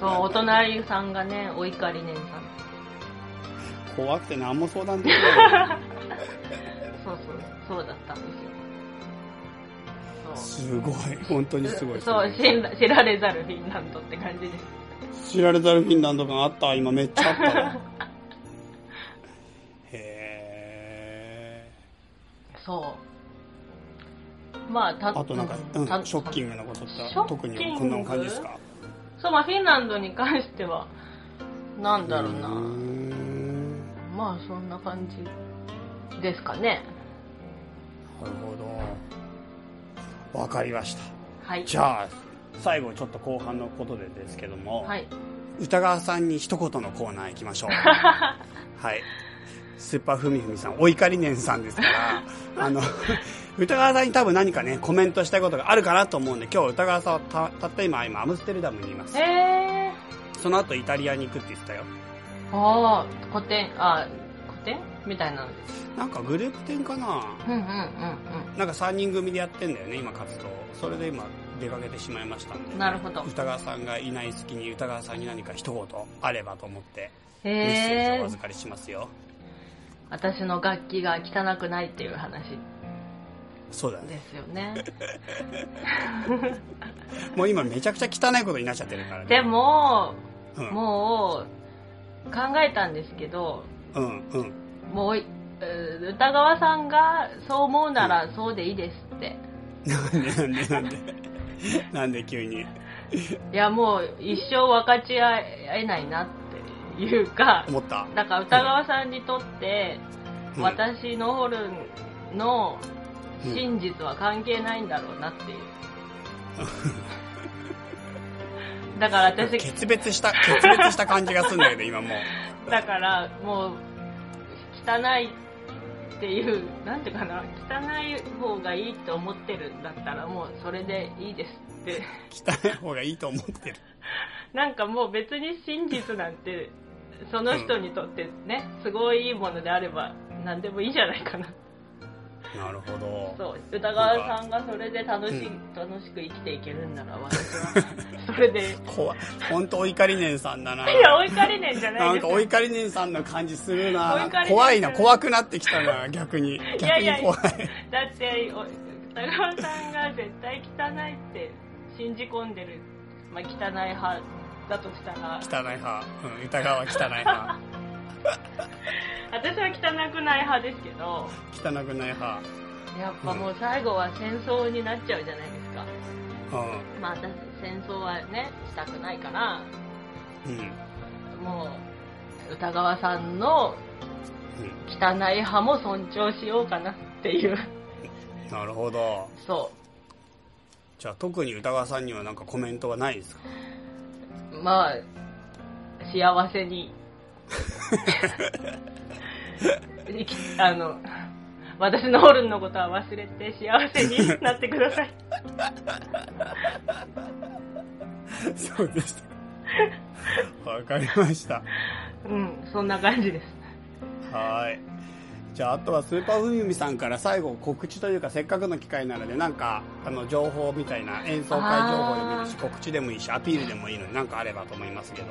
そう、お隣さんがね、お怒りねんさん。怖くて何も相談できない。そうだったんですよ。すごい、本当にすごい。そう、知られざるフィンランドって感じです。知られざるフィンランド感あった。今めっちゃあったわ。へえ。そう、まあ、あとなんか、ショッキングなことって特にこんな感じですか？そう、まあ、フィンランドに関してはなんだろうな、まあそんな感じですかね。なるほど、わかりました。はい。じゃあ最後ちょっと後半のことでですけども、歌川さんに一言のコーナー行きましょう。はい。スーパーふみふみさん、お怒りねんさんですから、歌川さんに多分何かねコメントしたいことがあるかなと思うんで、今日歌川さんはたった今アムステルダムにいます。その後イタリアに行くって言ってたよ。ああ、個展みたいなのです。なんかグループ展かな。なんか3人組でやってんだよね、今活動。それで今出かけてしまいましたんで。なるほど。歌川さんがいない隙に歌川さんに何か一言あればと思ってメッセージをお預かりしますよ。私の楽器が汚くないっていう話。そうだね。ですよね。もう今めちゃくちゃ汚いことになっちゃってるからね。でも、もう考えたんですけど、うんうん、もう歌川さんがそう思うならそうでいいですって、うん、なんで急に。いやもう一生分かち合えないなっていうか思った。だから歌川さんにとって、うん、私のホルンの真実は関係ないんだろうなっていう、うん、だから私決別した感じがするんだけど今もう。だからもう汚いっていうなんていうかな、汚い方がいいと思ってるんだったらもうそれでいいですって汚い方がいいと思ってるなんかもう別に真実なんてその人にとってね、うん、すごいいいものであれば何でもいいじゃないかな。なるほど。そう、歌川さんがそれで楽しく生きていけるんなら私はそれで怖い。本当お怒りねんさんだな。いやお怒りねんじゃないです。なんかお怒りねんさんの感じするな。怖いな、怖くなってきたな逆に怖い。いやいやだって歌川さんが絶対汚いって信じ込んでる、まあ、汚い派だとしたらうん、歌川は汚い派私は汚くない派ですけど。汚くない派。やっぱもう最後は戦争になっちゃうじゃないですか。うん。まあ私戦争はねしたくないから。うん。もう歌川さんの汚い派も尊重しようかなっていう。なるほど。そう。じゃあ特に歌川さんにはなんかコメントはないですか。まあ幸せに。私のホルンのことは忘れて幸せになってくださいそうでした。わかりましたうんそんな感じです。はい。じゃああとはスーパーふみふみさんから最後告知というか、せっかくの機会なのでなんか情報みたいな、演奏会情報でもいいし告知でもいいしアピールでもいいのになんかあればと思いますけど。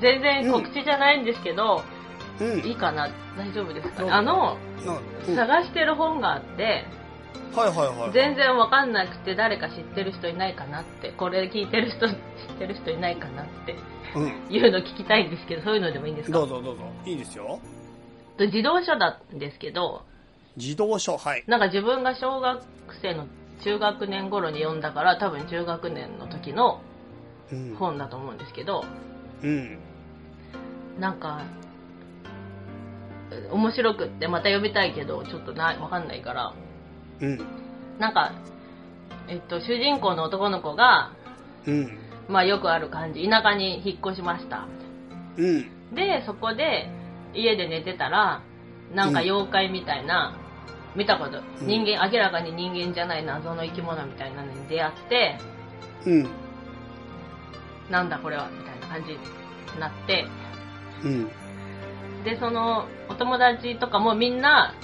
全然告知じゃないんですけど、うん、いいかな、大丈夫ですかね。探してる本があって、はいはいはい、全然わかんなくて誰か知ってる人いないかなって、これ聞いてる人知ってる人いないかなって、うん、いうの聞きたいんですけど、そういうのでもいいんですか。どうぞいいですよ。児童書なんですけど。児童書、はい。なんか自分が小学生の中学年頃に読んだから、多分中学年の時の本だと思うんですけど、うん、なんか面白くってまた読みたいけどちょっとわかんないから、うん、なんか、主人公の男の子が、うん、まあよくある感じ、田舎に引っ越しました、うん、でそこで家で寝てたらなんか妖怪みたいな、うん、見たこと、うん、明らかに人間じゃない謎の生き物みたいなのに出会って、うん、なんだこれはみたいな感じになって、うん、でそのお友達とかもみんな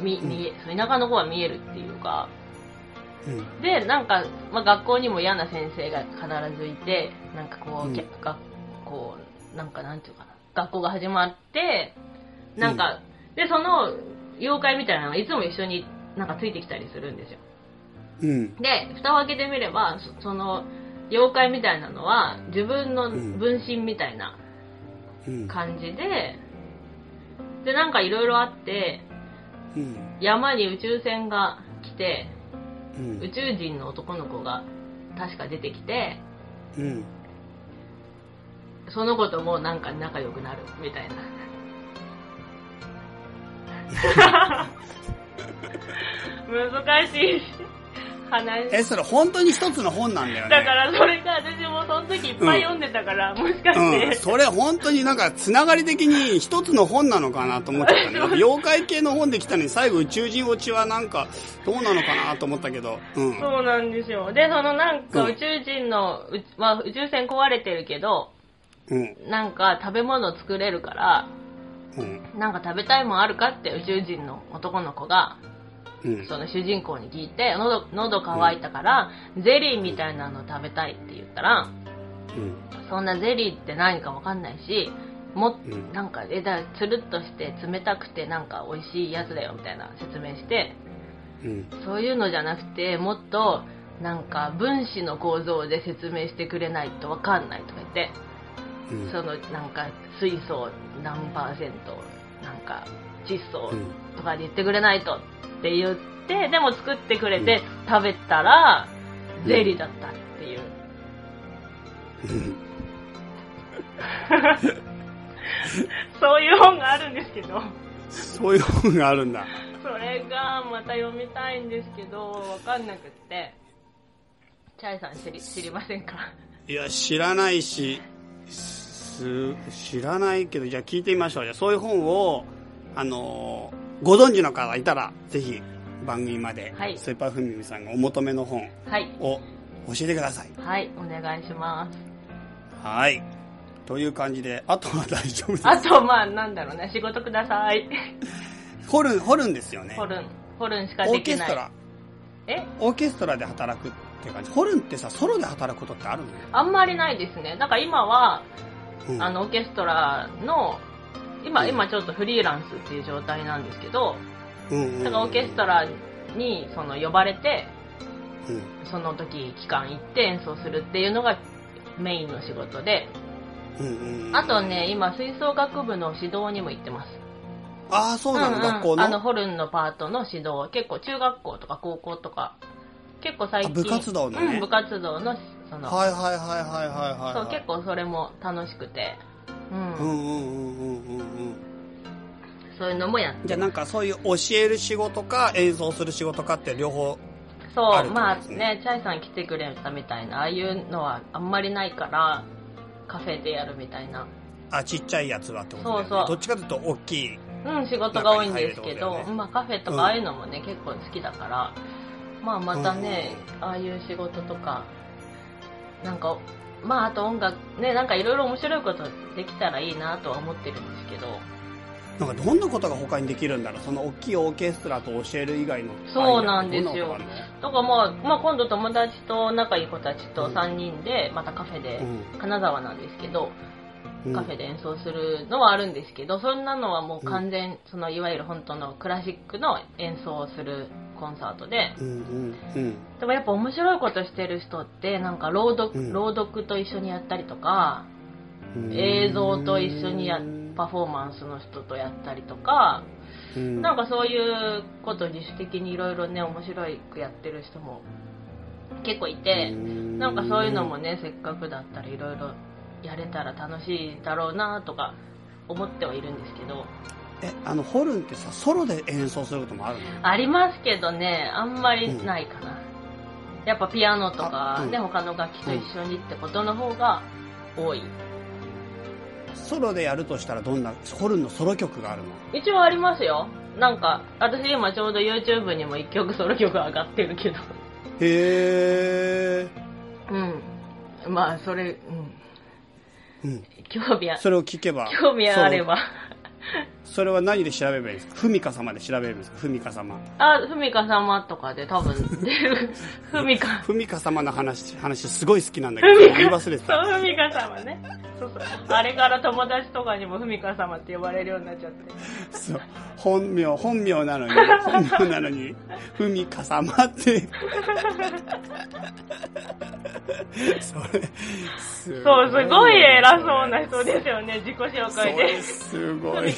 うん、田舎の子は見えるっていうか、うん、でなんか、まあ、学校にも嫌な先生が必ずいて、なんかこう、うん、こうなんかなんていうかな、学校が始まってなんか、うん、でその妖怪みたいなのがいつも一緒になんかついてきたりするんですよ、うん、で蓋を開けてみればその妖怪みたいなのは自分の分身みたいな感じで、うん、でなんかいろいろあって、うん、山に宇宙船が来て、うん、宇宙人の男の子が確か出てきて、うん、その子ともなんか仲良くなるみたいな難しいそれ本当に一つの本なんだよね。だからそれが私もその時いっぱい読んでたから、うん、もしかして、うん、それ本当になんかつながり的に一つの本なのかなと思っちゃったね妖怪系の本できたのに最後宇宙人落ちはなんかどうなのかなと思ったけど、うん、そうなんですよ。でそのなんか宇宙人の、うん、まあ、宇宙船壊れてるけど、うん、なんか食べ物作れるから、うん、なんか食べたいもんあるかって宇宙人の男の子がうん、その主人公に聞いて喉乾いたから、うん、ゼリーみたいなの食べたいって言ったら、うん、そんなゼリーって何か分かんないしうん、なんかつるっとして冷たくてなんか美味しいやつだよみたいな説明して、うん、そういうのじゃなくてもっとなんか分子の構造で説明してくれないと分かんないとか言って、うん、そのなんか水素何%なんか窒素とかで言ってくれないとって言ってでも作ってくれて食べたらゼリーだったっていう、うん、そういう本があるんですけどそういう本があるんだ。それがまた読みたいんですけどわかんなくって。チャイさん知りませんか？いや知らないし知らないけどじゃあ聞いてみましょう。じゃあそういう本をご存知の方いたらぜひ番組まで、はい、スーパーフミミさんがお求めの本を教えてください。はい、はい、お願いします。はいという感じであとは大丈夫です。あとまあなんだろうね仕事ください。ホルンですよね。ホルンしかできない。オーケストラで働くって感じ。ホルンってさソロで働くことってあるの？あんまりないですね。なんか今は、うん、オーケストラの今ちょっとフリーランスっていう状態なんですけど、うん、だからオーケストラにその呼ばれて、うん、その時期間行って演奏するっていうのがメインの仕事で、うんうんうん、あとね今吹奏楽部の指導にも行ってます。ああそうなの、うんうん、学校のホルンのパートの指導結構中学校とか高校とか結構最近部活動のね、うん、部活動のそのはいはいはいはいはいはい、そう結構それも楽しくて、うん、うんうんうんうんうんそういうのもやってます。じゃあなんかそういう教える仕事か演奏する仕事かって両方あるってことですね。そうまあねチャイさん来てくれたみたいなああいうのはあんまりないからカフェでやるみたいな。あちっちゃいやつはってことだよね。そうそうどっちかというと大きい、うん、仕事が多いんですけど、ねまあ、カフェとかああいうのもね、うん、結構好きだから、まあ、またね、うん、ああいう仕事とかなんかまああと音楽ねなんかいろいろ面白いことできたらいいなとは思ってるんですけどなんかどんなことが他にできるんだろう。その大きいオーケストラと教える以外のそうなんですよ。だからまあ今度友達と仲いい子たちと3人でまたカフェで、うん、金沢なんですけどカフェで演奏するのはあるんですけど、うん、そんなのはもう完全、うん、そのいわゆる本当のクラシックの演奏をするコンサートで、うんうんうん、でもやっぱ面白いことしてる人ってなんか朗読と一緒にやったりとか、うん、映像と一緒にパフォーマンスの人とやったりとか、うん、なんかそういうことを自主的にいろいろね面白くやってる人も結構いて、うん、なんかそういうのもねせっかくだったらいろいろやれたら楽しいだろうなとか思ってはいるんですけど。ホルンってさソロで演奏することもあるの？ありますけどねあんまりないかな、うん、やっぱピアノとか、うん、他の楽器と一緒にってことの方が多い、うん、ソロでやるとしたらどんなホルンのソロ曲があるの？一応ありますよ。なんか私今ちょうど YouTube にも1曲ソロ曲上がってるけどへーうんまあそれうんうん、それを聞けば興味あればそれは何で調べればいいですか？ふみか様で調べればいいですか？ふみか様ふみか様とかで多分ふみか様の話すごい好きなんだけど言い忘れてた。ふみか様ねそうあれから友達とかにもふみか様って呼ばれるようになっちゃってそう本名なのにふみか様ってそうすごい偉そうな人ですよね。自己紹介で。すごい。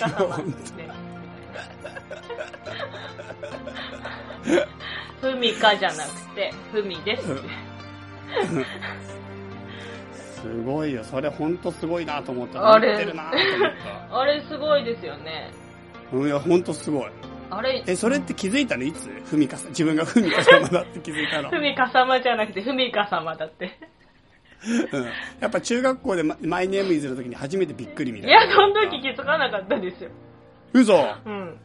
ふみかじゃなくてふみです。すごいよ。それ本当すごいなと思った。似てるなと思った。あれすごいですよね。いや本当すごい。あれそれって気づいたのいつ？ふみかさ自分がふみか様だって気づいたの？ふみか様じゃなくてふみか様だって。うん、やっぱ中学校でマイネームイズの時に初めてびっくりみたいな。いやその時気づかなかったですよ。嘘。うん。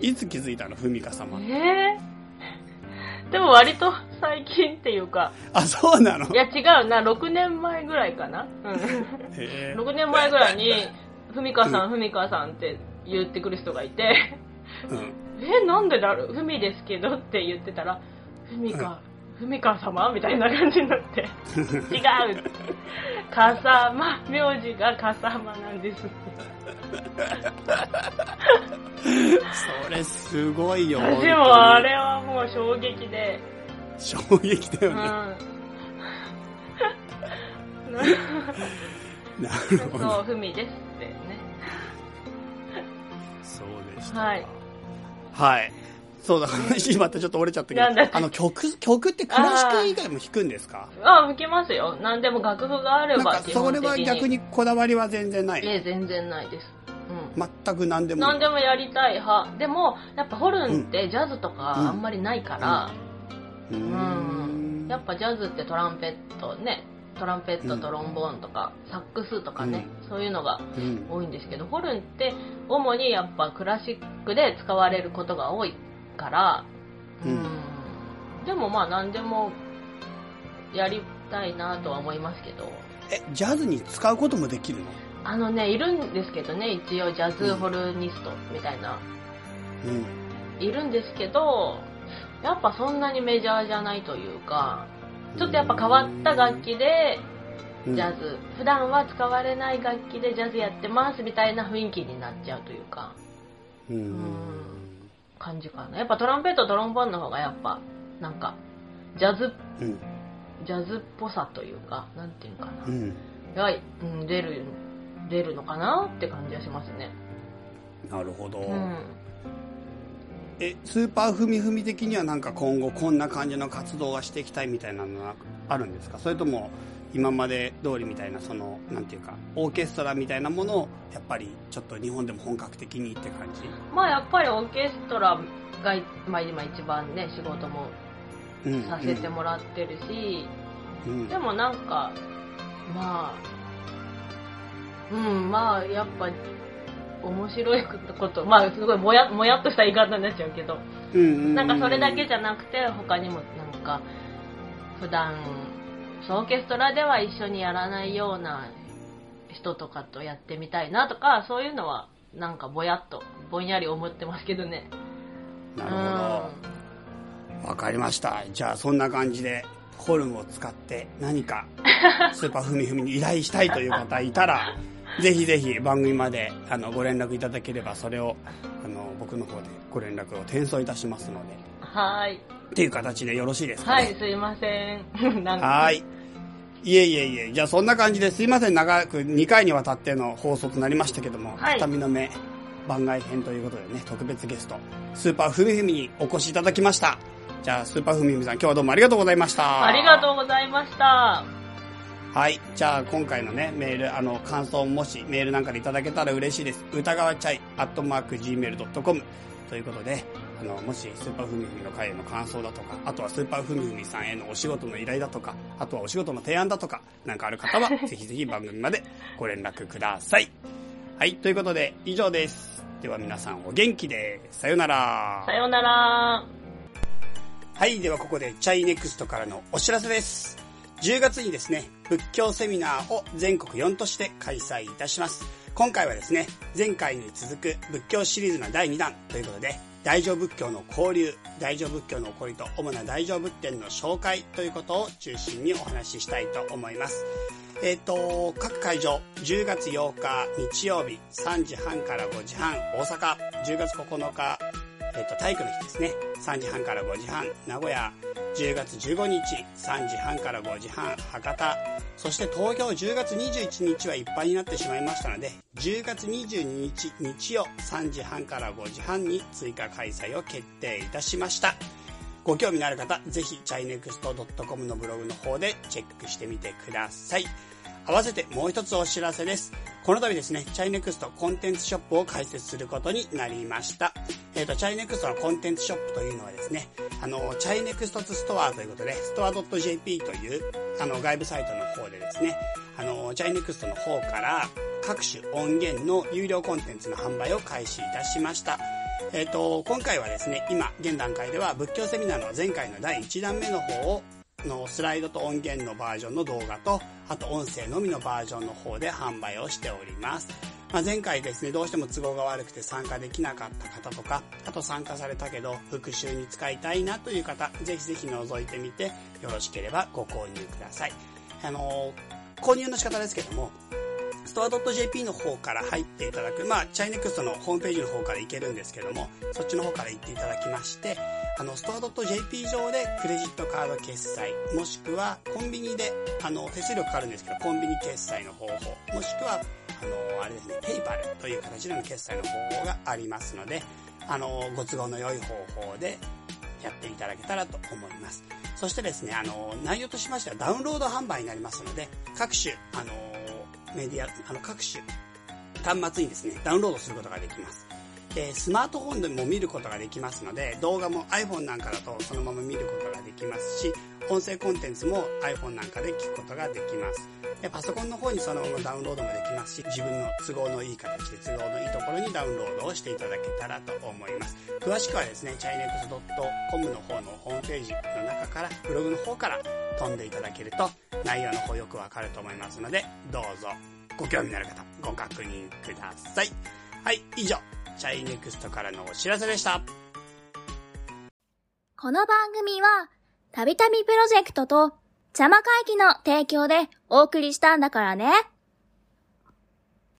いつ気づいたのふみか様？でも割と最近っていうか。あそうなの？いや違うな6年前ぐらいかな。うん。6年前ぐらいにふみかさんふみかさんって言ってくる人がいて、うん、なんでだろうふみですけどって言ってたらふみか。文川様みたいな感じになって違うかさま名字がかさまなんですそれすごいよ。でもあれはもう衝撃だよね、うんなるほど。そう、ふみですってね。そうでしたか。はい。はい。そうだから、今ってちょっと折れちゃったけど、曲ってクラシック以外も弾くんですか？弾きますよ。何でも楽譜があれば。それは逆にこだわりは全然ない。全然ないです。うん、全く何でも。何でもやりたい派。でも、やっぱホルンってジャズとかあんまりないから、やっぱジャズってトランペットね、トランペットとロンボーンとか、サックスとかね、そういうのが多いんですけど、ホルンって主にやっぱクラシックで使われることが多いから、でもまあ何でもやりたいなとは思いますけど。ジャズに使うこともできるの？いるんですけどね、一応ジャズホルニストみたいな、いるんですけど、やっぱそんなにメジャーじゃないというか、ちょっとやっぱ変わった楽器でジャズ、普段は使われない楽器でジャズやってますみたいな雰囲気になっちゃうというか、感じかな。やっぱトランペットドロンボーンの方がやっぱなんかジャズっぽさというか、なんていうかな、出るのかなって感じはしますね。なるほど。スーパーふみふみ的にはなんか今後こんな感じの活動はしていきたいみたいなのがあるんですか？それとも今まで通りみたいな、そのなんていうかオーケストラみたいなものをやっぱりちょっと日本でも本格的にって感じ？まあやっぱりオーケストラが、今一番ね仕事もさせてもらってるし、でもなんかまあまあやっぱ面白いこと、まあすごいもやっとした言い方になっちゃうけど、なんかそれだけじゃなくて他にもなんか普段オーケストラでは一緒にやらないような人とかとやってみたいなとか、そういうのはなんかぼんやり思ってますけどね。なるほど。わかりました。じゃあそんな感じでホルンを使って何かスーパーふみふみに依頼したいという方いたらぜひぜひ番組までご連絡いただければ、それを僕の方でご連絡を転送いたしますので、はいっていう形でよろしいですかね？はい、すいません。なんかはいいえ、じゃあそんな感じですいません、長く2回にわたっての放送となりましたけども、畳の目番外編ということでね、特別ゲストスーパーふみふみにお越しいただきました。じゃあスーパーふみふみさん、今日はどうもありがとうございました。ありがとうございました。はい、じゃあ今回のねメール感想もしメールなんかでいただけたら嬉しいです。歌川チャイ@gmail.com ということで、もしスーパーふみふみの会への感想だとか、あとはスーパーふみふみさんへのお仕事の依頼だとか、あとはお仕事の提案だとかなんかある方はぜひぜひ番組までご連絡ください。はい、ということで以上です。では皆さんお元気で、さよなら。さよなら。はい、ではここでチャイネクストからのお知らせです。10月にですね、仏教セミナーを全国4都市で開催いたします。今回はですね、前回に続く仏教シリーズの第2弾ということで、大乗仏教の交流、大乗仏教の起こりと主な大乗仏典の紹介ということを中心にお話ししたいと思います。各会場、10月8日日曜日3時半から5時半大阪、10月9日、体育の日ですね、3時半から5時半名古屋、10月15日3時半から5時半博多、そして東京10月21日はいっぱいになってしまいましたので、10月22日日曜3時半から5時半に追加開催を決定いたしました。ご興味のある方、ぜひ chainext.com のブログの方でチェックしてみてください。合わせてもう一つお知らせです。この度ですね、チャイネクストコンテンツショップを開設することになりました。チャイネクストのコンテンツショップというのはですね、チャイネクストストアということで、ストア .jp という外部サイトの方でですね、チャイネクストの方から各種音源の有料コンテンツの販売を開始いたしました。今回はですね、今現段階では仏教セミナーの前回の第1弾目の方をスライドと音源のバージョンの動画と、あと音声のみのバージョンの方で販売をしております。前回ですね、どうしても都合が悪くて参加できなかった方とか、あと参加されたけど復習に使いたいなという方、ぜひぜひ覗いてみてよろしければご購入ください。購入の仕方ですけども、ストア .jp の方から入っていただく、チャイネクストのホームページの方から行けるんですけども、そっちの方から行っていただきまして、ストア .jp 上でクレジットカード決済、もしくはコンビニで手数料かかるんですけどコンビニ決済の方法、もしくはあれですね、ペイパルという形での決済の方法がありますので、ご都合の良い方法でやっていただけたらと思います。そしてですね、内容としましてはダウンロード販売になりますので、各種メディア各種端末にですねダウンロードすることができます。スマートフォンでも見ることができますので、動画も iPhone なんかだとそのまま見ることができますし、音声コンテンツも iPhone なんかで聞くことができます。パソコンの方にそのままダウンロードもできますし、自分の都合のいい形で都合のいいところにダウンロードをしていただけたらと思います。詳しくはですね、chainext.com の方のホームページの中から、ブログの方から飛んでいただけると内容の方よくわかると思いますので、どうぞご興味のある方ご確認ください。はい、以上チャイネクストからのお知らせでした。この番組はたびたびプロジェクトとちゃま会議の提供でお送りしたんだからね。